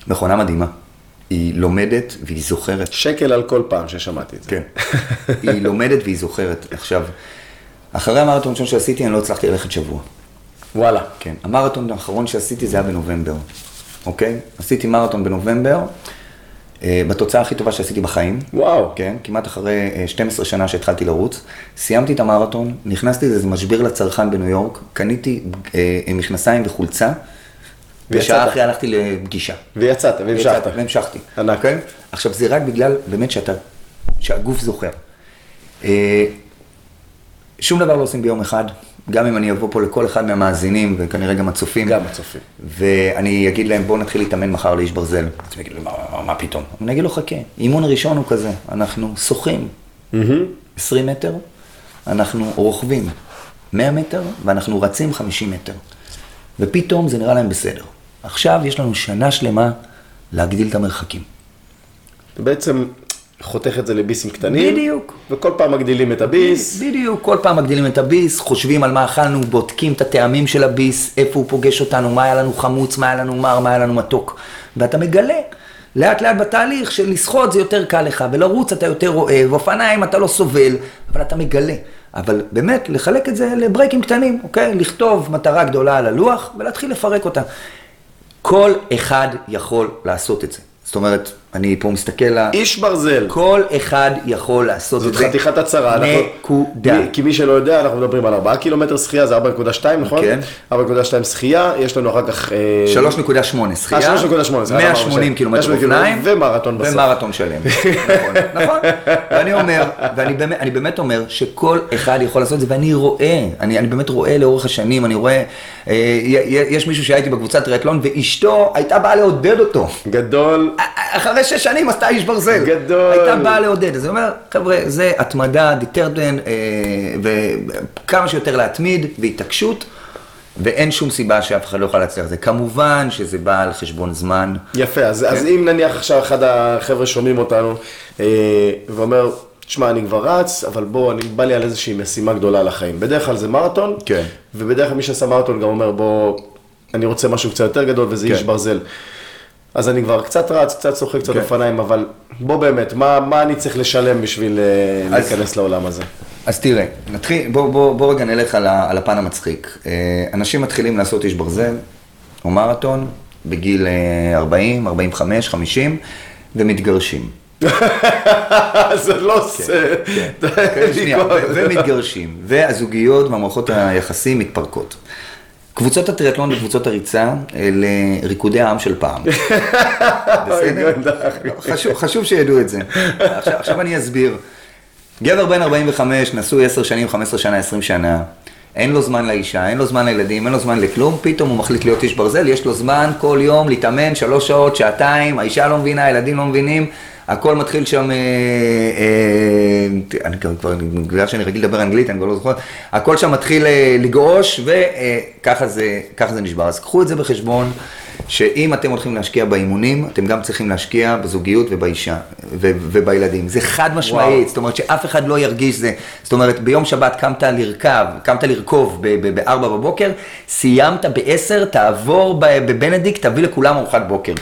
מכונה מדהימה. היא לומדת והיא זוכרת. שקל על כל פעם ששמעתי את זה. כן. היא לומדת והיא זוכרת. עכשיו, אחרי המראטון ראשון שעשיתי, אני לא הצלחתי ללכת שבוע. וואלה. כן. המראטון האחרון שעשיתי זה היה בנובמבר. אוקיי? עשיתי מראטון בנובמבר, בתוצאה הכי טובה שעשיתי בחיים. וואו. כן, כמעט אחרי שתים עשרה שנה שהתחלתי לרוץ. סיימתי את המראטון, נכנסתי לאיזה משביר לצרכן בניו יורק, קניתי מכנסיים וחולצה, ושעה אחרי הלכתי לפגישה. ויצאת, והמשכת. והמשכתי. ענק. עכשיו זה רק בגלל באמת שאתה, שהגוף זוכר. שום דבר לא עושים ביום אחד, גם אם אני אבוא פה לכל אחד מהמאזינים, וכנראה גם הצופים. גם הצופים. ואני אגיד להם, בואו נתחיל להתאמן מחר לאיש ברזל. אז אני אגיד לו, מה פתאום? אני אגיד לו, חכה. אימון ראשון הוא כזה, אנחנו שוחים עשרים מטר, אנחנו רוכבים מאה מטר, ואנחנו רצים חמישים מטר. ופתאום זה נראה להם בסדר. עכשיו יש לנו שנה שלמה להגדיל את המרחקים. בעצם... חותך את זה לביסים קטנים. בדיוק. וכל פעם מגדילים את הביס. בדיוק, כל פעם מגדילים את הביס, חושבים על מה אכלנו, בודקים את הטעמים של הביס, איפה הוא פוגש אותנו, מה היה לנו חמוץ, מה היה לנו מר, מה היה לנו מתוק. ואתה מגלה, לאט לאט בתהליך של לשחות זה יותר קל לך, ולרוץ אתה יותר רועב, אופניים אתה לא סובל, אבל אתה מגלה. אבל באמת, לחלק את זה לברייקים קטנים, אוקיי? לכתוב מטרה גדולה על הלוח, ולהתחיל לפרק אותה. כל אחד יכול לעשות את זה. זאת אומרת, אני פה מסתכל לה... איש ברזל. כל אחד יכול לעשות את זה. זאת חתיכת הצרה. נקודה. אנחנו... כי מי שלא יודע, אנחנו מדברים על ארבעה קילומטר שחייה, זה ארבע נקודה שתיים, נכון? כן. ארבע נקודה שתיים שחייה, יש לנו אחר כך... שלוש נקודה שמונה שחייה. שלוש נקודה שמונה. מאה ושמונים קילומטר אופניים. ומראטון בסוף. ומראטון שלם. נכון. נכון. ואני אומר, ואני באמת אומר שכל אחד יכול לעשות את זה, ואני רואה, אני באמת רואה לאורך השנים, אני רואה, יש מישהו שהייתי בקבוצת טריאטלון, ואשתו הייתה באה לעודד אותו. גדול. אחרי שש שנים עשתה איש ברזל. גדול. הייתה באה לעודד. אז אני אומר, חבר'ה, זה התמדה, דיטרדן, וכמה שיותר להתמיד, והתעקשות, ואין שום סיבה שאף אחד לא יכול להצליח זה. כמובן שזה בא על חשבון זמן. יפה, אז, כן. אז אם נניח עכשיו אחד החבר'ה שומעים אותנו, ואומר, תשמע, אני כבר רץ, אבל בוא, אני בא לי על איזושהי משימה גדולה לחיים. בדרך כלל זה מרתון, כן. ובדרך כלל מי שעשה מרתון גם אומר, בוא, אני רוצה משהו קצת יותר גדול, וזה כן. איש ברזל. אז אני כבר קצת רץ, קצת שוחק, קצת אופניים, אבל בוא באמת, מה, מה אני צריך לשלם בשביל להיכנס לעולם הזה? אז תראה, נתחיל, בוא, בוא, בוא רגע נלך על, על הפן המצחיק. אנשים מתחילים לעשות איש ברזל או מראטון בגיל ארבעים, ארבעים וחמש, חמישים, ומתגרשים. זה לא עושה. שנייה, ומתגרשים, והזוגיות והמערכות היחסים מתפרקות. קבוצות הטריאטלון וקבוצות הריצה לריקודי העם של פעם. בסדר? חשוב, חשוב שידעו את זה. עכשיו, עכשיו אני אסביר. גבר בן ארבעים וחמש, נשוי עשר שנים, חמש עשרה שנה, עשרים שנה. אין לו זמן לאישה, אין לו זמן לילדים, אין לו זמן לכלום. פתאום הוא מחליט להיות איש ברזל. יש לו זמן כל יום להתאמן שלוש שעות, שעתיים. האישה לא מבינה, הילדים לא מבינים. הכל מתחיל שם, אני כבר, בגלל שאני רגיל לדבר אנגלית, אני כבר לא זוכר, הכל שם מתחיל לגרוש, וככה זה נשבר. אז קחו את זה בחשבון, שאם אתם הולכים להשקיע באימונים, אתם גם צריכים להשקיע בזוגיות ובאישה ובילדים. זה חד משמעית, זאת אומרת שאף אחד לא ירגיש זה. זאת אומרת, ביום שבת קמת לרכב, קמת לרכוב ב-ארבע בבוקר, סיימת ב-עשר, תעבור בבנדיק, תביא לכולם ארוחת בוקר.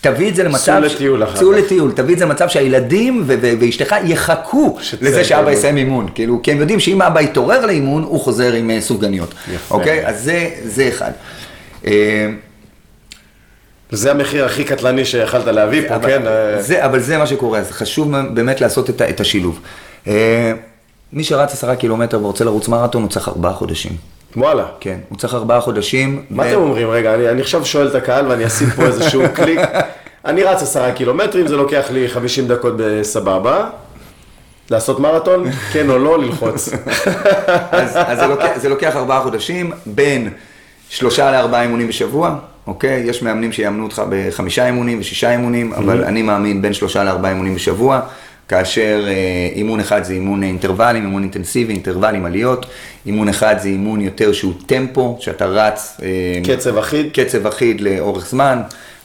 תביא את זה למצב, צאו לטיול, תביא את זה למצב שהילדים ואשתך יחכו לזה שאבא יסיים אימון, כאילו, כי הם יודעים שאם אבא יתעורר לאימון, הוא חוזר עם סופגניות, אוקיי? אז זה אחד. זה המחיר הכי קטלני שיכלת להביא פה, כן? אבל זה מה שקורה, אז חשוב באמת לעשות את השילוב. מי שרץ עשרה קילומטר ורוצה לרוץ מרתון, הוא צריך ארבעה חודשים. וואלה. כן, הוא צריך ארבעה חודשים. מה אתם אומרים? רגע, אני עכשיו שואל את הקהל ואני אשים פה איזשהו קליק. אני רץ עשרה קילומטרים, זה לוקח לי חמישים דקות בסבבה. לעשות מרתון, כן או לא, ללחוץ. אז זה לוקח ארבעה חודשים, בין שלושה לארבעה אימונים בשבוע. אוקיי? יש מאמנים שיאמנו אותך בחמישה אימונים ושישה אימונים, אבל אני מאמין בין שלושה לארבעה אימונים בשבוע. כאשר אימון אחד זה אימון אינטרוולים, אימון אינטנסיבי, אינטרוולים עליות, אימון אחד זה אימון יותר שהוא טמפו, שאתה רץ... קצב אחיד. קצב אחיד לאורך זמן,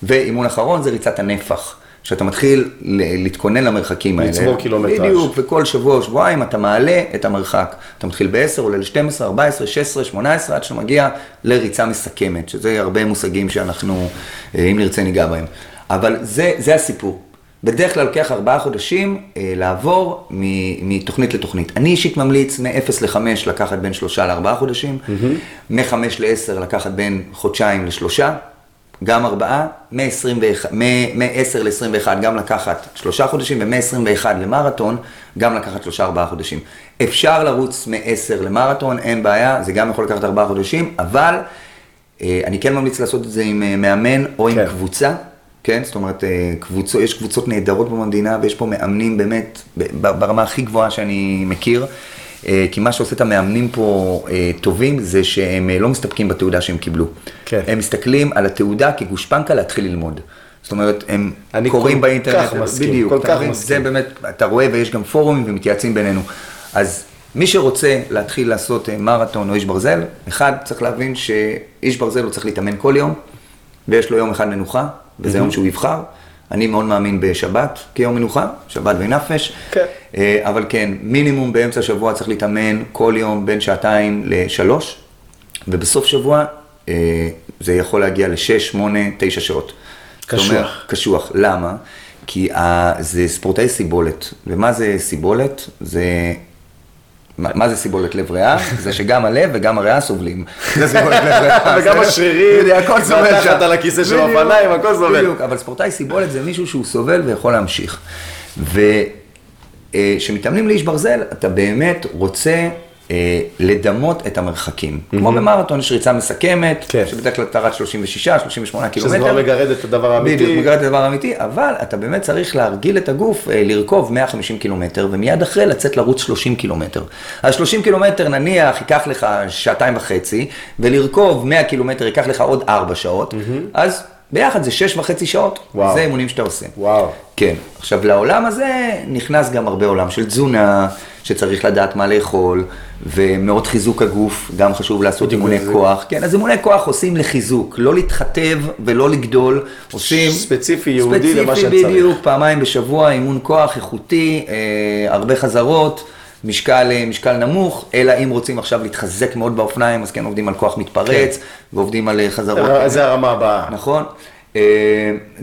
ואימון אחרון זה ריצת הנפח, שאתה מתחיל להתכונן למרחקים האלה. לצבור קילומטראז'. בדיוק, וכל שבוע או שבועיים אתה מעלה את המרחק. אתה מתחיל ב-עשר, עולה ל-שתים עשרה, ארבע עשרה, שש עשרה, שמונה עשרה, עד שאתה מגיע לריצה מסכמת, שזה הרבה מושגים שאנחנו, אם נרצה, ניגע בהם. אבל זה, זה הסיפור. בדרך כלל לוקח ארבעה חודשים לעבור מתוכנית לתוכנית. אני אישית ממליץ מ-אפס ל-חמש לקחת בין שלושה ל-ארבעה חודשים, מ-חמש ל-עשר לקחת בין חודשיים ל-שלושה, גם ארבעה, מ-עשר ל-עשרים ואחת גם לקחת שלושה חודשים, ומ-עשרים ואחת למרתון גם לקחת שלושה ארבעה חודשים. אפשר לרוץ מ-עשר למרתון, אין בעיה, זה גם יכול לקחת ארבעה חודשים, אבל אני כן ממליץ לעשות את זה עם מאמן או עם קבוצה, כן, זאת אומרת, קבוצות, יש קבוצות נהדרות במדינה, ויש פה מאמנים באמת ברמה הכי גבוהה שאני מכיר, כי מה שעושה את המאמנים פה טובים זה שהם לא מסתפקים בתעודה שהם קיבלו. כן. הם מסתכלים על התעודה כגושפנקה להתחיל ללמוד. זאת אומרת, הם קוראים באינטרנט. בדיוק, כל כך מסכים. זה באמת, אתה רואה ויש גם פורומים ומתייעצים בינינו. אז מי שרוצה להתחיל לעשות מרתון או איש ברזל, אחד צריך להבין שאיש ברזל הוא צריך להתאמן כל יום, ויש לו יום אחד מנוחה. וזה יום שהוא יבחר. אני מאוד מאמין בשבת כיום מנוחה, שבת ונפש. כן. אבל כן, מינימום באמצע השבוע צריך להתאמן כל יום בין שעתיים לשלוש, ובסוף שבוע זה יכול להגיע לשש, שמונה, תשע שעות. קשוח. קשוח. למה? כי זה ספורטאי סיבולת. ומה זה סיבולת? זה... מה זה סיבולת לב ריאה? זה שגם הלב וגם הריאה סובלים. זה סיבולת לב ריאה. וגם השרירים, הכל סובל. ואתה על הכיסא של הפניים, הכל סובל. בדיוק, אבל ספורטאי סיבולת זה מישהו שהוא סובל ויכול להמשיך. וכשמתאמנים לאיש ברזל, אתה באמת רוצה לדמות את המרחקים. כמו במרתון יש ריצה מסכמת, שבדרך כלל אתה רץ שלושים ושישה שלושים ושמונה קילומטר. שזה כבר מגרד את הדבר האמיתי. בדיוק, מגרד את הדבר האמיתי, אבל אתה באמת צריך להרגיל את הגוף לרכוב מאה וחמישים קילומטר, ומיד אחרי לצאת לרוץ שלושים קילומטר. אז שלושים קילומטר נניח ייקח לך שעתיים וחצי, ולרכוב מאה קילומטר ייקח לך עוד ארבע שעות, אז ביחד זה שש וחצי שעות, זה אימונים שאתה עושה. וואו. כן. עכשיו לעולם הזה נכנס גם הרבה עולם של תזונה, שצריך לדעת מה לאכול, ומאוד חיזוק הגוף, גם חשוב לעשות אימוני כוח. כן, אז אימוני כוח עושים לחיזוק, לא להתחתב ולא לגדול, עושים... ספציפי יהודי למה שצריך. ספציפי בדיוק, פעמיים בשבוע, אימון כוח איכותי, הרבה חזרות, משקל, משקל נמוך, אלא אם רוצים עכשיו להתחזק מאוד באופניים, אז כן עובדים על כוח מתפרץ, כן. ועובדים על חזרות. זה הרמה הבאה. נכון.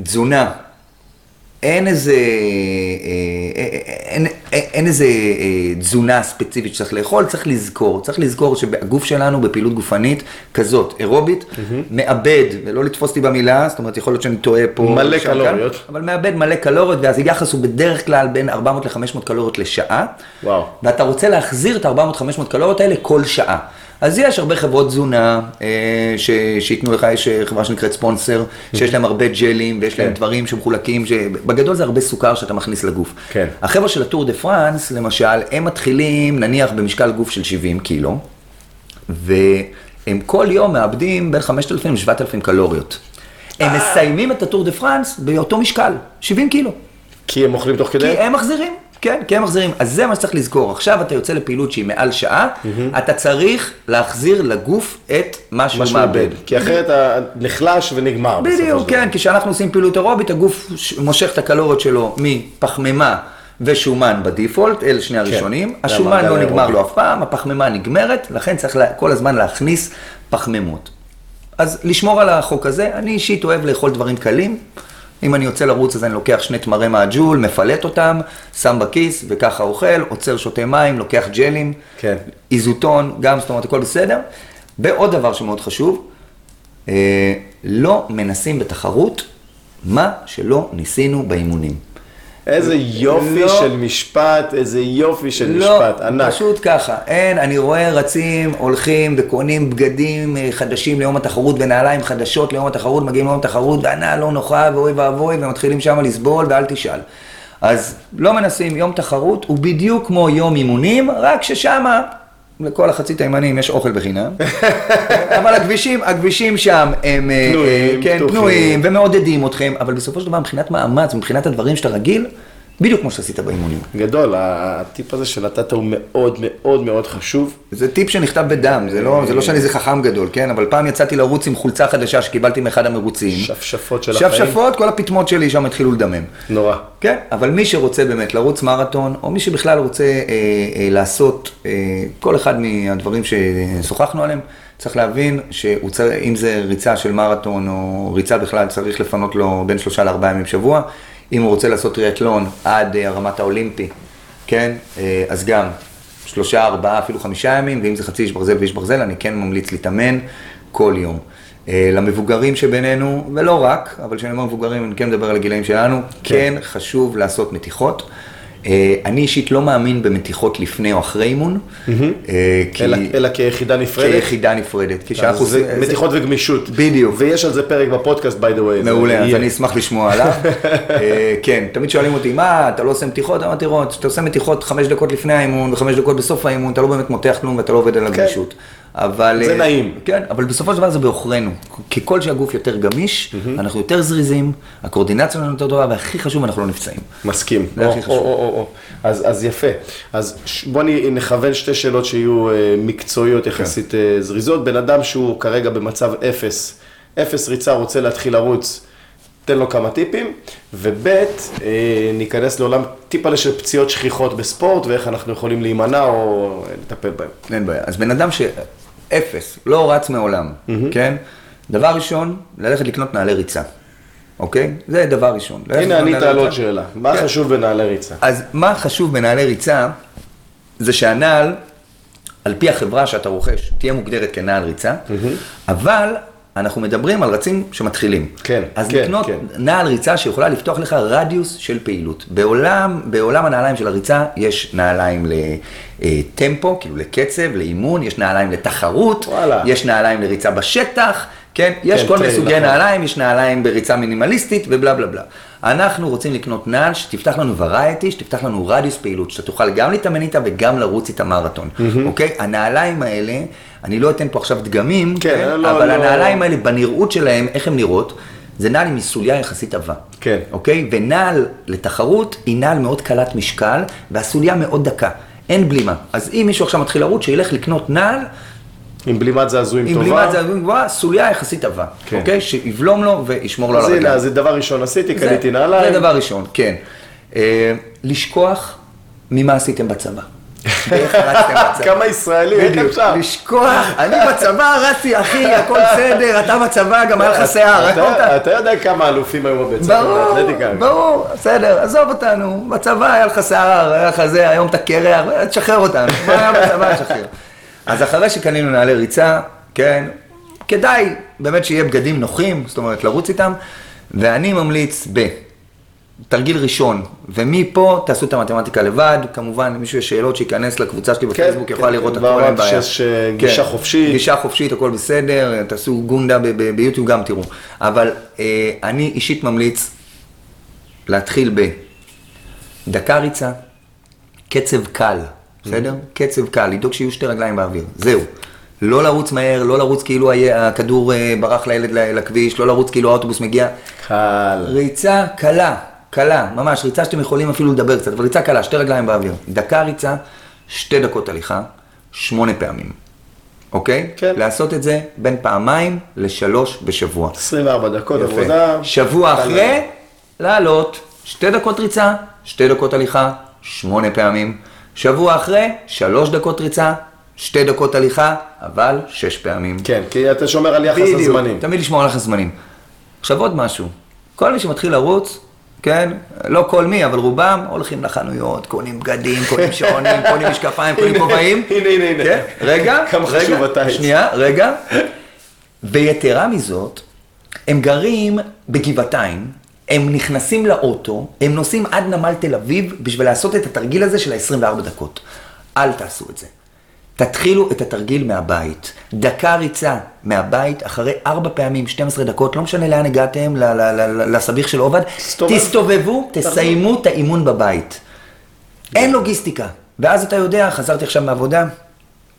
תזונה. אין איזה, אין, אין, אין איזה תזונה ספציפית שצריך לאכול, צריך לזכור, צריך לזכור שהגוף שלנו בפעילות גופנית כזאת, אירובית, מאבד, ולא לתפוס לי במילה, זאת אומרת, יכול להיות שאני טועה פה. מלא קלוריות. כאן, אבל מאבד מלא קלוריות, ואז היחס הוא בדרך כלל בין ארבע מאות ל-חמש מאות קלוריות לשעה, וואו. ואתה רוצה להחזיר את ארבע מאות חמש מאות קלוריות האלה כל שעה. אז יש הרבה חברות תזונה שיתנו לך, יש חברה שנקראת ספונסר, שיש להם הרבה ג'לים ויש להם דברים שמחולקים, בגדול זה הרבה סוכר שאתה מכניס לגוף. החבר'ה של הטור דה פרנס, למשל, הם מתחילים נניח במשקל גוף של שבעים קילו, והם כל יום מאבדים בין חמשת אלפים ל-שבעת אלפים קלוריות. הם מסיימים את הטור דה פרנס באותו משקל, שבעים קילו. כי הם אוכלים תוך כדי? כי הם מחזירים. כן, כן מחזירים. אז זה מה שצריך לזכור. עכשיו אתה יוצא לפעילות שהיא מעל שעה, אתה צריך להחזיר לגוף את מה שהוא מאבד. כי אחרת נחלש ונגמר. בדיוק, כן. כשאנחנו עושים פעילות אירובית, הגוף מושך את הקלוריות שלו מפחמימה ושומן בדיפולט, אלה שני הראשונים. השומן לא נגמר לו אף פעם, הפחמימה נגמרת, לכן צריך כל הזמן להכניס פחמימות. אז לשמור על החוק הזה, אני אישית אוהב לאכול דברים קלים. אם אני יוצא לרוץ, אז אני לוקח שני תמרי מהג'ול, מפלט אותם, שם בכיס, וככה אוכל, עוצר שותי מים, לוקח ג'לים, כן. איזוטון, גם, זאת אומרת, הכל בסדר. ועוד דבר שמאוד חשוב, אה, לא מנסים בתחרות מה שלא ניסינו באימונים. איזה יופי לא, של משפט, איזה יופי של לא, משפט, ענק. פשוט ככה, אין, אני רואה רצים, הולכים וקונים בגדים חדשים ליום התחרות, ונעליים חדשות ליום התחרות, מגיעים ליום התחרות, והנעל לא נוחה, ואוי ואבוי, ומתחילים שם לסבול, ואל תשאל. אז לא מנסים, יום תחרות הוא בדיוק כמו יום אימונים, רק ששמה, לכל החצית הימנים יש אוכל בחינם, אבל הכבישים, הכבישים שם הם פנויים, כן, פנויים ומעודדים אתכם, אבל בסופו של דבר מבחינת מאמץ, מבחינת הדברים שאתה רגיל, בדיוק כמו שעשית באימונים. גדול, הטיפ הזה של התת הוא מאוד מאוד מאוד חשוב. זה טיפ שנכתב בדם, זה לא, זה לא שאני זה חכם גדול, כן? אבל פעם יצאתי לרוץ עם חולצה חדשה שקיבלתי מאחד המרוצים. שפשפות של החיים. שפשפות, כל הפטמות שלי שם התחילו לדמם. נורא. כן, אבל מי שרוצה באמת לרוץ מרתון, או מי שבכלל רוצה אה, אה, לעשות אה, כל אחד מהדברים ששוחחנו עליהם, צריך להבין שאם זה ריצה של מרתון או ריצה בכלל, צריך לפנות לו בין שלושה לארבעה ימים שבוע. אם הוא רוצה לעשות טריאטלון עד הרמת האולימפי, כן? אז גם שלושה, ארבעה, אפילו חמישה ימים, ואם זה חצי איש ברזל ואיש ברזל, אני כן ממליץ להתאמן כל יום. למבוגרים שבינינו, ולא רק, אבל כשאני אומר מבוגרים, אני כן מדבר על הגילאים שלנו, כן חשוב לעשות מתיחות. אני אישית לא מאמין במתיחות לפני או אחרי אימון. אלא כיחידה נפרדת? כיחידה נפרדת. מתיחות וגמישות. בדיוק. ויש על זה פרק בפודקאסט, by the way. מעולה, אז אני אשמח לשמוע עליו. כן, תמיד שואלים אותי, מה, אתה לא עושה מתיחות? אמרתי, רוץ, אתה עושה מתיחות חמש דקות לפני האימון וחמש דקות בסוף האימון, אתה לא באמת מותח כלום ואתה לא עובד על הגמישות. זה נעים. כן, אבל בסופו של דבר זה באוכרנו. ככל שהגוף יותר גמיש, אנחנו יותר זריזים, הקורדינציה שלנו יותר טובה, והכי חשוב, אנחנו לא נפצעים. מסכים. זה הכי חשוב. אז יפה. אז בוא נכוון שתי שאלות שיהיו מקצועיות יחסית זריזות. בן אדם שהוא כרגע במצב אפס, אפס ריצה, רוצה להתחיל לרוץ, תן לו כמה טיפים, ובית, ניכנס לעולם טיפה של פציעות שכיחות בספורט, ואיך אנחנו יכולים להימנע או לטפל בהם. אין בעיה. אז בן אדם ש... אפס, לא רץ מעולם, כן? דבר ראשון, ללכת לקנות נעלי ריצה, אוקיי? זה דבר ראשון. הנה אני תעלות שאלה, מה חשוב בנעלי ריצה? אז מה חשוב בנעלי ריצה, זה שהנעל, על פי החברה שאתה רוכש, תהיה מוגדרת כנעל ריצה, אבל אנחנו מדברים על רצים שמתחילים. כן, כן. אז לקנות נעל ריצה שיכולה לפתוח לך רדיוס של פעילות. בעולם, בעולם הנעליים של הריצה יש נעליים לטמפו, כאילו לקצב, לאימון, יש נעליים לתחרות, יש נעליים לריצה בשטח, כן? יש כל מסוגי נעליים, יש נעליים בריצה מינימליסטית ובלה בלה בלה. אנחנו רוצים לקנות נעל שתפתח לנו וריאטי, שתפתח לנו רדיוס פעילות, שאתה תוכל גם להתאמן איתה וגם לרוץ איתה מרתון. אוקיי? הנעליים האלה, אני לא אתן פה עכשיו דגמים, אבל הנעליים האלה בנראות שלהם, איך הן נראות, זה נעל עם סוליה יחסית עבה. כן. אוקיי? ונעל לתחרות היא נעל מאוד קלת משקל, והסוליה מאוד דקה. אין בלימה. אז אם מישהו עכשיו מתחיל לרוץ, שילך לקנות נעל, עם בלימת זעזועים טובה. עם בלימת זעזועים טובה, סוליה יחסית עבה, אוקיי? שיבלום לו וישמור לו על הרגליים. אז זה דבר ראשון, עשיתי, קניתי נעליים. זה דבר ראשון, כן. לשכוח ממה עשיתם בצבא. ואיך רצתם בצבא. כמה ישראלים, איך אפשר? לשכוח, אני בצבא רצתי, אחי, הכל בסדר, אתה בצבא, גם היה לך שיער. אתה יודע כמה אלופים היום בצבא. ברור, ברור, בסדר, עזוב אותנו. בצבא היה לך שיער, היה לך זה, היום אתה קרח, תשחרר אותנו. אז אחרי שקנינו נעלי ריצה, כן, כדאי באמת שיהיה בגדים נוחים, זאת אומרת לרוץ איתם, ואני ממליץ בתרגיל ראשון, ומפה תעשו את המתמטיקה לבד, כמובן, אם מישהו יש שאלות שייכנס לקבוצה שלי בפייסבוק, יוכל לראות הכל, אין בעיה. גישה חופשית. גישה חופשית, הכל בסדר, תעשו גונדה ביוטיוב גם תראו. אבל אני אישית ממליץ להתחיל בדקה ריצה, קצב קל. בסדר? קצב קל, לדאוג שיהיו שתי רגליים באוויר, זהו. לא לרוץ מהר, לא לרוץ כאילו הכדור ברח לילד לכביש, לא לרוץ כאילו האוטובוס מגיע. קל. ריצה קלה. קלה, ממש, ריצה שאתם יכולים אפילו לדבר קצת, אבל ריצה קלה, שתי רגליים באוויר. דקה ריצה, שתי דקות הליכה, שמונה פעמים. אוקיי? כן. לעשות את זה בין פעמיים לשלוש בשבוע. עשרים וארבע דקות יפה. עבודה. שבוע אחרי, לעלות, שתי דקות ריצה, שתי דקות הליכה, שמונה פעמים. שבוע אחרי, שלוש דקות ריצה, שתי דקות הליכה, אבל שש פעמים. כן, כי אתה שומר על יחס בדיוק, הזמנים. תמיד לשמור על יחס הזמנים. עכשיו עוד משהו, כל מי שמתחיל לרוץ, כן, לא כל מי, אבל רובם הולכים לחנויות, קונים בגדים, קונים שעונים, קונים משקפיים, קונים כובעים. הנה, הנה, הנה. כן? רגע, רגע, שנייה, רגע. ויתרה מזאת, הם גרים בגבעתיים, הם נכנסים לאוטו, הם נוסעים עד נמל תל אביב בשביל לעשות את התרגיל הזה של ה-עשרים וארבע דקות. אל תעשו את זה. תתחילו את התרגיל מהבית, דקה ריצה מהבית, אחרי ארבע פעמים, שתים עשרה דקות, לא משנה לאן הגעתם, לסביך של עובד, תסתובבו, תסיימו את האימון בבית. אין לוגיסטיקה, ואז אתה יודע, חזרתי עכשיו מעבודה,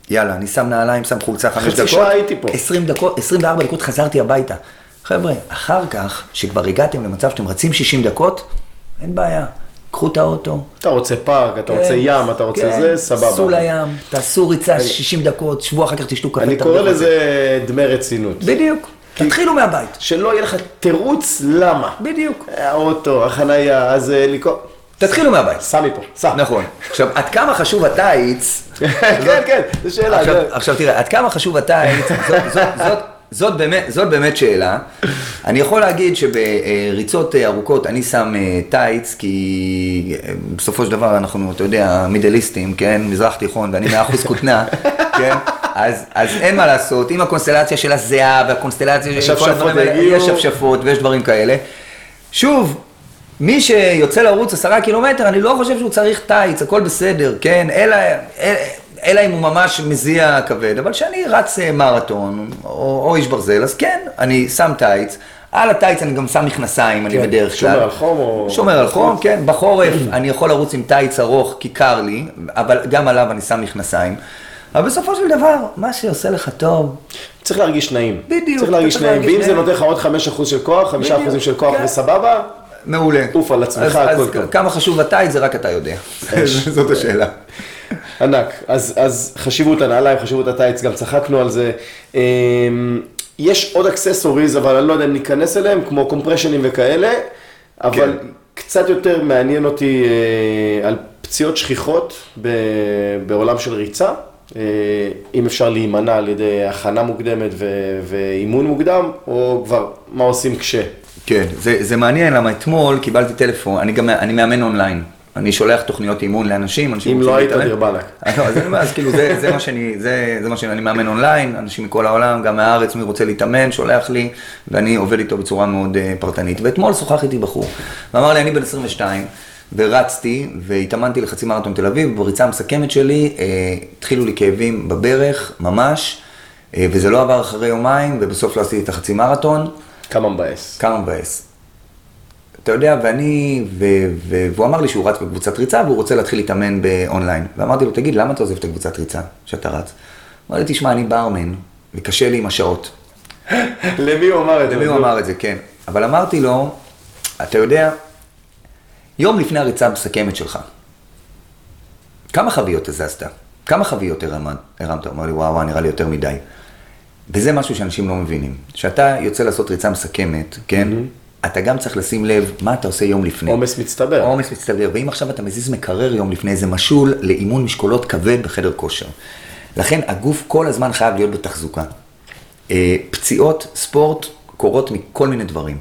יאללה, אני שם נעליים, שם חולצה חמש דקות, חצי שעה הייתי פה. עשרים וארבע דקות חזרתי הביתה. חבר'ה, אחר כך, שכבר הגעתם למצב שאתם רצים שישים דקות, אין בעיה. קחו את האוטו. אתה רוצה פארק, אתה רוצה ים, אתה רוצה זה, סבבה. סעו לים, תעשו ריצה שישים דקות, שבוע אחר כך תשתו קפה. אני קורא לזה דמי רצינות. בדיוק. תתחילו מהבית. שלא יהיה לך תירוץ למה. בדיוק. האוטו, החנייה, אז לקרוא. תתחילו מהבית. סע מפה, סע. נכון. עכשיו, עד כמה חשוב התייץ... כן, כן, זו שאלה. עכשיו תראה, עד כמה חשוב התייץ, זאת באמת שאלה. אני יכול להגיד שבריצות ארוכות אני שם טייץ, כי בסופו של דבר אנחנו, אתה יודע, מידליסטים, כן? מזרח תיכון, ואני מאחוז קוטנה, כן? אז, אז אין מה לעשות. עם הקונסטלציה של הזיעה, והקונסטלציה של כל הדברים האלה, יש שפשפות ויש דברים כאלה. שוב, מי שיוצא לרוץ עשרה קילומטר, אני לא חושב שהוא צריך טייץ, הכל בסדר, כן? אלא... אלא אם הוא ממש מזיע כבד, אבל שאני רץ מרתון, או, או איש ברזל, אז כן, אני שם טייץ, על הטייץ אני גם שם מכנסיים, אני בדרך כלל. שומר על חום או... שומר על חום, כן, בחורף אני יכול לרוץ עם טייץ ארוך, כי קר לי, אבל גם עליו אני שם מכנסיים. אבל בסופו של דבר, מה שעושה לך טוב... צריך להרגיש נעים. בדיוק. צריך להרגיש נעים, ואם זה נותן לך עוד חמישה אחוז של כוח, חמישה אחוז של כוח וסבבה, מעולה. תעוף על עצמך, הכל טוב. אז כמה חשוב הטייץ, זה רק אתה יודע. זאת השאלה. ענק. אז, אז חשיבות הנעליים, חשיבות הטייץ, גם צחקנו על זה. יש עוד אקססוריז, אבל אני לא יודע אם ניכנס אליהם, כמו קומפרשנים וכאלה, אבל כן. קצת יותר מעניין אותי על פציעות שכיחות בעולם של ריצה, אם אפשר להימנע על ידי הכנה מוקדמת ו- ואימון מוקדם, או כבר מה עושים כש. כן, זה, זה מעניין, למה אתמול קיבלתי טלפון, אני גם, אני מאמן אונליין. אני שולח תוכניות אימון לאנשים, אנשים... אם לא היית דרבלק. אז כאילו זה מה שאני, זה מה שאני מאמן אונליין, אנשים מכל העולם, גם מהארץ, מי רוצה להתאמן, שולח לי, ואני עובד איתו בצורה מאוד פרטנית. ואתמול שוחח איתי בחור, ואמר לי, אני בן עשרים ושתיים, ורצתי, והתאמנתי לחצי מרתון תל אביב, בריצה המסכמת שלי, התחילו לי כאבים בברך, ממש, וזה לא עבר אחרי יומיים, ובסוף לא עשיתי את החצי מרתון. כמה מבאס. כמה מבאס. אתה יודע, ואני, והוא אמר לי שהוא רץ בקבוצת ריצה, והוא רוצה להתחיל להתאמן באונליין. ואמרתי לו, תגיד, למה אתה עוזב את הקבוצת ריצה שאתה רץ? אמר לי, תשמע, אני בארמן, וקשה לי עם השעות. למי הוא אמר את זה? למי הוא אמר את זה, כן. אבל אמרתי לו, אתה יודע, יום לפני הריצה המסכמת שלך, כמה חביות הזזת? כמה חביות הרמת? אמר לי, וואו, נראה לי יותר מדי. וזה משהו שאנשים לא מבינים. כשאתה יוצא לעשות ריצה מסכמת, כן? אתה גם צריך לשים לב מה אתה עושה יום לפני. עומס מצטבר. עומס מצטבר, ואם עכשיו אתה מזיז מקרר יום לפני, זה משול לאימון משקולות כבד בחדר כושר. לכן הגוף כל הזמן חייב להיות בתחזוקה. פציעות, ספורט, קורות מכל מיני דברים.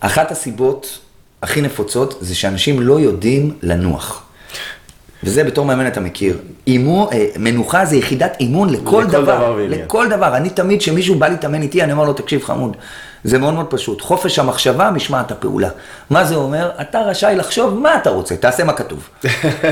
אחת הסיבות הכי נפוצות זה שאנשים לא יודעים לנוח. וזה בתור מאמן אתה מכיר. אימו, מנוחה זה יחידת אימון לכל דבר. לכל דבר. אני תמיד שמישהו בא להתאמן איתי, אני אומר לו, תקשיב חמוד. זה מאוד מאוד פשוט. חופש המחשבה משמעת הפעולה. מה זה אומר? אתה רשאי לחשוב מה אתה רוצה. תעשה מה כתוב.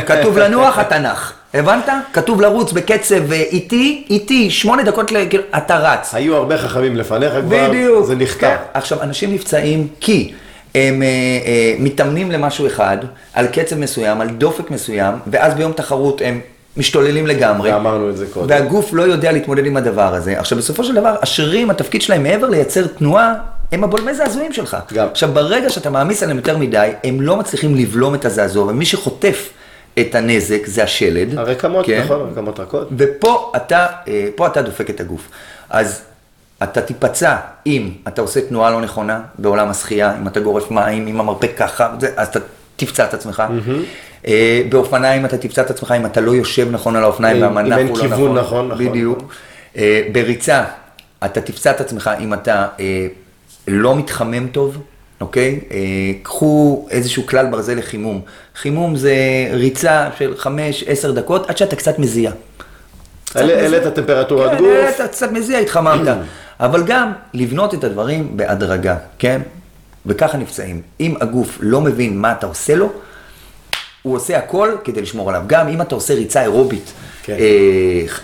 כתוב לנוח, התנ"ך. הבנת? כתוב לרוץ בקצב איתי, איתי, שמונה דקות לגל... אתה רץ. היו הרבה חכמים לפניך כבר. בדיוק. זה נכתב. כן. עכשיו, אנשים נפצעים כי הם אה, אה, מתאמנים למשהו אחד, על קצב מסוים, על דופק מסוים, ואז ביום תחרות הם... משתוללים לגמרי. אמרנו את זה קודם. והגוף לא יודע להתמודד עם הדבר הזה. עכשיו, בסופו של דבר, השרירים, התפקיד שלהם מעבר לייצר תנועה, הם הבולמי זעזועים שלך. גם. עכשיו, ברגע שאתה מאמיס עליהם יותר מדי, הם לא מצליחים לבלום את הזעזוע, ומי שחוטף את הנזק זה השלד. הרקמות, כן? נכון, הרקמות רכות. ופה אתה, פה אתה דופק את הגוף. אז אתה תיפצע אם אתה עושה תנועה לא נכונה בעולם השחייה, אם אתה גורף מים, אם המרפק ככה, אז אתה תפצע את עצמך. Mm-hmm. באופניים אתה תפצע את עצמך אם אתה לא יושב נכון על האופניים, והמנף הוא לא נכון. נכון, נכון. בדיוק. נכון. בריצה, אתה תפצע את עצמך אם אתה לא מתחמם טוב, אוקיי? קחו איזשהו כלל ברזל לחימום. חימום זה ריצה של חמש עד עשר דקות, עד שאתה קצת מזיע. אלה את הטמפרטורת גוף. אלה את קצת מזיע, התחממת. אבל גם לבנות את הדברים בהדרגה, כן? וככה נפצעים. אם הגוף לא מבין מה אתה עושה לו, הוא עושה הכל כדי לשמור עליו. גם אם אתה עושה ריצה אירובית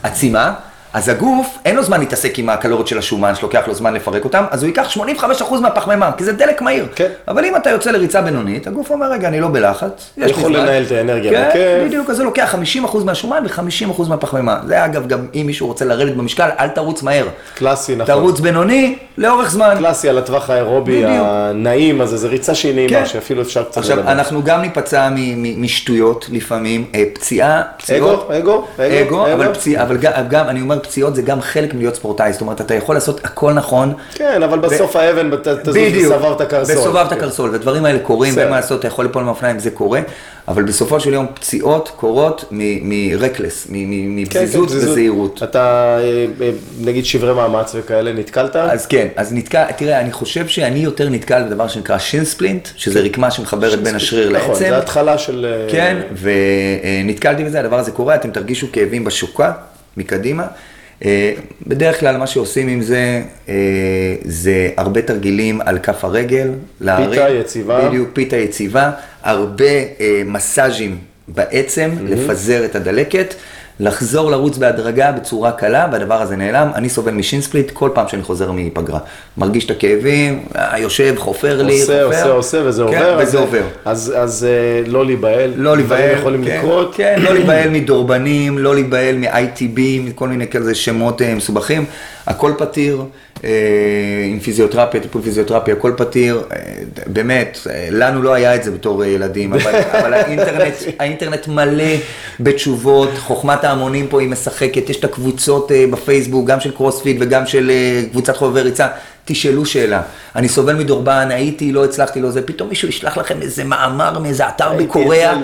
עצימה, אז הגוף, אין לו זמן להתעסק עם הקלוריות של השומן, שלוקח לו זמן לפרק אותם, אז הוא ייקח שמונים וחמישה אחוז מהפחמימה, כי זה דלק מהיר. כן. אבל אם אתה יוצא לריצה בינונית, הגוף אומר, רגע, אני לא בלחץ. יש יכול לזמן. לנהל את האנרגיה. כן, בכיף. בדיוק, אז זה לוקח חמישים אחוז מהשומן ו-חמישים אחוז מהפחמימה. זה אגב, גם אם מישהו רוצה לרדת במשקל, אל תרוץ מהר. קלאסי, נכון. תרוץ בינוני, לאורך זמן. קלאסי על הטווח האירובי הנעים הזה, זה ריצה שהיא נעימה, שאפילו אפשר קצת עכשיו, אנחנו גם ניפצע משטויות לפעמים, פציעה, פציעות. אגו, אגו, אגו, אבל גם, אני אומר, פציעות זה גם חלק מלהיות ספורטאי, זאת אומרת, אתה יכול לעשות הכל נכון. כן, אבל בסוף ו... האבן תזוז וסבר את הקרסול. בסובב את הקרסול, והדברים האלה קורים, ומה לעשות, אתה יכול ליפול מהאופניים, זה קורה, אבל בסופו של יום פציעות קורות מרקלס, מבזיזות וזהירות. אתה, נגיד, שברי מאמץ וכאלה, נתקלת? אז כן, אז נתקל, תראה, אני חושב שאני יותר נתקל בדבר שנקרא שינספלינט, שזה רקמה שמחברת בין השריר לעצם. נכון, זה התחלה של... כן, ונתקלתי בזה, הדבר הזה קורה, אתם תרגישו כאבים בשוקה, מקדימה. בדרך כלל מה שעושים עם זה, זה הרבה תרגילים על כף הרגל, להרים, פיתה יציבה, בדיוק, פיתה יציבה, הרבה מסאז'ים בעצם, mm-hmm. לפזר את הדלקת, לחזור לרוץ בהדרגה בצורה קלה, והדבר הזה נעלם. אני סובל משינספליט כל פעם שאני חוזר מפגרה. מרגיש את הכאבים, יושב, חופר לי, עושה, חופר. עושה, עושה, וזה כן, עובר. וזה עובר. אז, אז לא להיבהל. לא להיבהל. יכולים כן, לקרות. כן, לא להיבהל מדורבנים, לא להיבהל מ-איי טי בי, מכל מיני כזה שמות מסובכים. הכל פתיר, עם פיזיותרפיה, טיפול פיזיותרפיה, הכל פתיר. באמת, לנו לא היה את זה בתור ילדים, אבל, אבל האינטרנט, האינטרנט מלא בתשובות, חוכמת ההמונים פה היא משחקת, יש את הקבוצות בפייסבוק, גם של קרוספיט וגם של קבוצת חובבי ריצה. תשאלו שאלה, אני סובל מדורבן, הייתי, לא הצלחתי, לא זה, פתאום מישהו ישלח לכם איזה מאמר מאיזה אתר בקוריאה,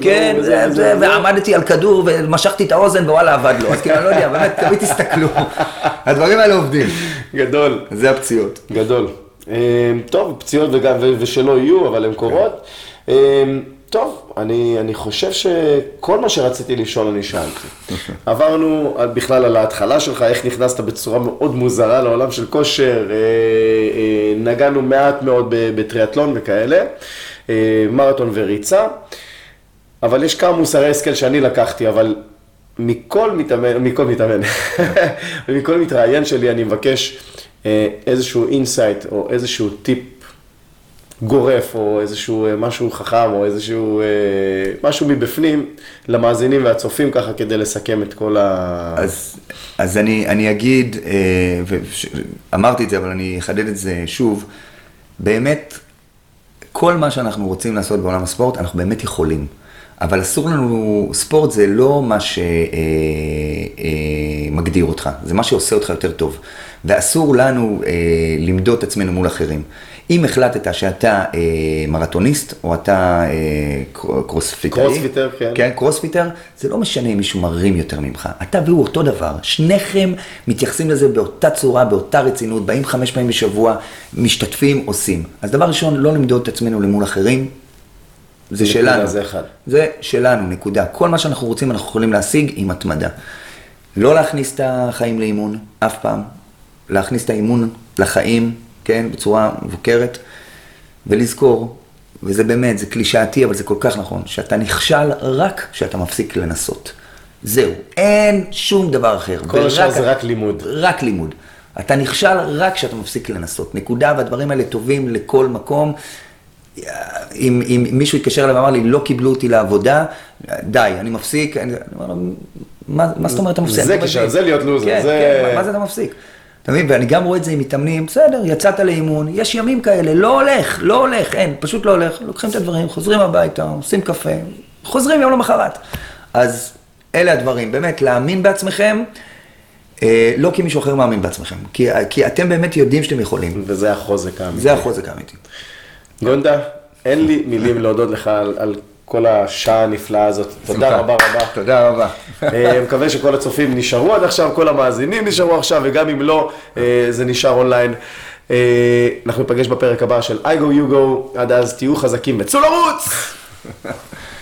כן, ועמדתי על כדור ומשכתי את האוזן ווואלה עבד לו, אז כאילו אני לא יודע, באמת תמיד תסתכלו, הדברים האלה עובדים. גדול. זה הפציעות. גדול. טוב, פציעות ושלא יהיו, אבל הן קורות. טוב, אני, אני חושב שכל מה שרציתי לשאול אני שאלתי. עברנו בכלל על ההתחלה שלך, איך נכנסת בצורה מאוד מוזרה לעולם של כושר, אה, אה, נגענו מעט מאוד בטריאטלון וכאלה, אה, מרתון וריצה, אבל יש כמה מוסרי סקל שאני לקחתי, אבל מכל מתאמן, מכל מתאמן, ומכל מתראיין שלי אני מבקש אה, איזשהו אינסייט או איזשהו טיפ, גורף או איזשהו משהו חכם או איזשהו משהו מבפנים למאזינים והצופים ככה כדי לסכם את כל ה... אז, אז אני, אני אגיד, אמרתי את זה אבל אני אחדד את זה שוב, באמת כל מה שאנחנו רוצים לעשות בעולם הספורט אנחנו באמת יכולים, אבל אסור לנו, ספורט זה לא מה שמגדיר אותך, זה מה שעושה אותך יותר טוב, ואסור לנו למדוד את עצמנו מול אחרים. אם החלטת שאתה אה, מרתוניסט, או אתה אה, קרוספיטרי, קרוספיטר, כן. כן, קרוספיטר, זה לא משנה אם מישהו מרים יותר ממך. אתה והוא אותו דבר, שניכם מתייחסים לזה באותה צורה, באותה רצינות, באים חמש פעמים בשבוע, משתתפים, עושים. אז דבר ראשון, לא למדוד את עצמנו למול אחרים, זה שלנו. זה אחד. זה שלנו, נקודה. כל מה שאנחנו רוצים, אנחנו יכולים להשיג עם התמדה. לא להכניס את החיים לאימון, אף פעם. להכניס את האימון לחיים, כן, בצורה מבוקרת, ולזכור, וזה באמת, זה קלישאתי, אבל זה כל כך נכון, שאתה נכשל רק שאתה מפסיק לנסות. זהו, אין שום דבר אחר. כל השאר זה רק לימוד. רק לימוד. אתה נכשל רק שאתה מפסיק לנסות. נקודה, והדברים האלה טובים לכל מקום. אם, אם מישהו התקשר אליו ואמר לי, לא קיבלו אותי לעבודה, די, אני מפסיק. אני אומר, מה, מה זאת אומרת אתה מפסיק? זה כשאר, זה להיות לוזר. כן, כן, מה זה אתה מפסיק? אתה מבין? ואני גם רואה את זה עם מתאמנים, בסדר, יצאת לאימון, יש ימים כאלה, לא הולך, לא הולך, אין, פשוט לא הולך, לוקחים את הדברים, חוזרים הביתה, עושים קפה, חוזרים יום למחרת. אז אלה הדברים, באמת, להאמין בעצמכם, לא כי מישהו אחר מאמין בעצמכם, כי, כי אתם באמת יודעים שאתם יכולים. וזה החוזק האמיתי. זה החוזק האמיתי. גונדה, אין לי מילים להודות לך על, על כל השעה הנפלאה הזאת. תודה רבה רבה. תודה רבה. אני מקווה שכל הצופים נשארו עד עכשיו, כל המאזינים נשארו עכשיו, וגם אם לא, זה נשאר אונליין. אנחנו נפגש בפרק הבא של I Go You Go. עד אז תהיו חזקים וצאו לרוץ!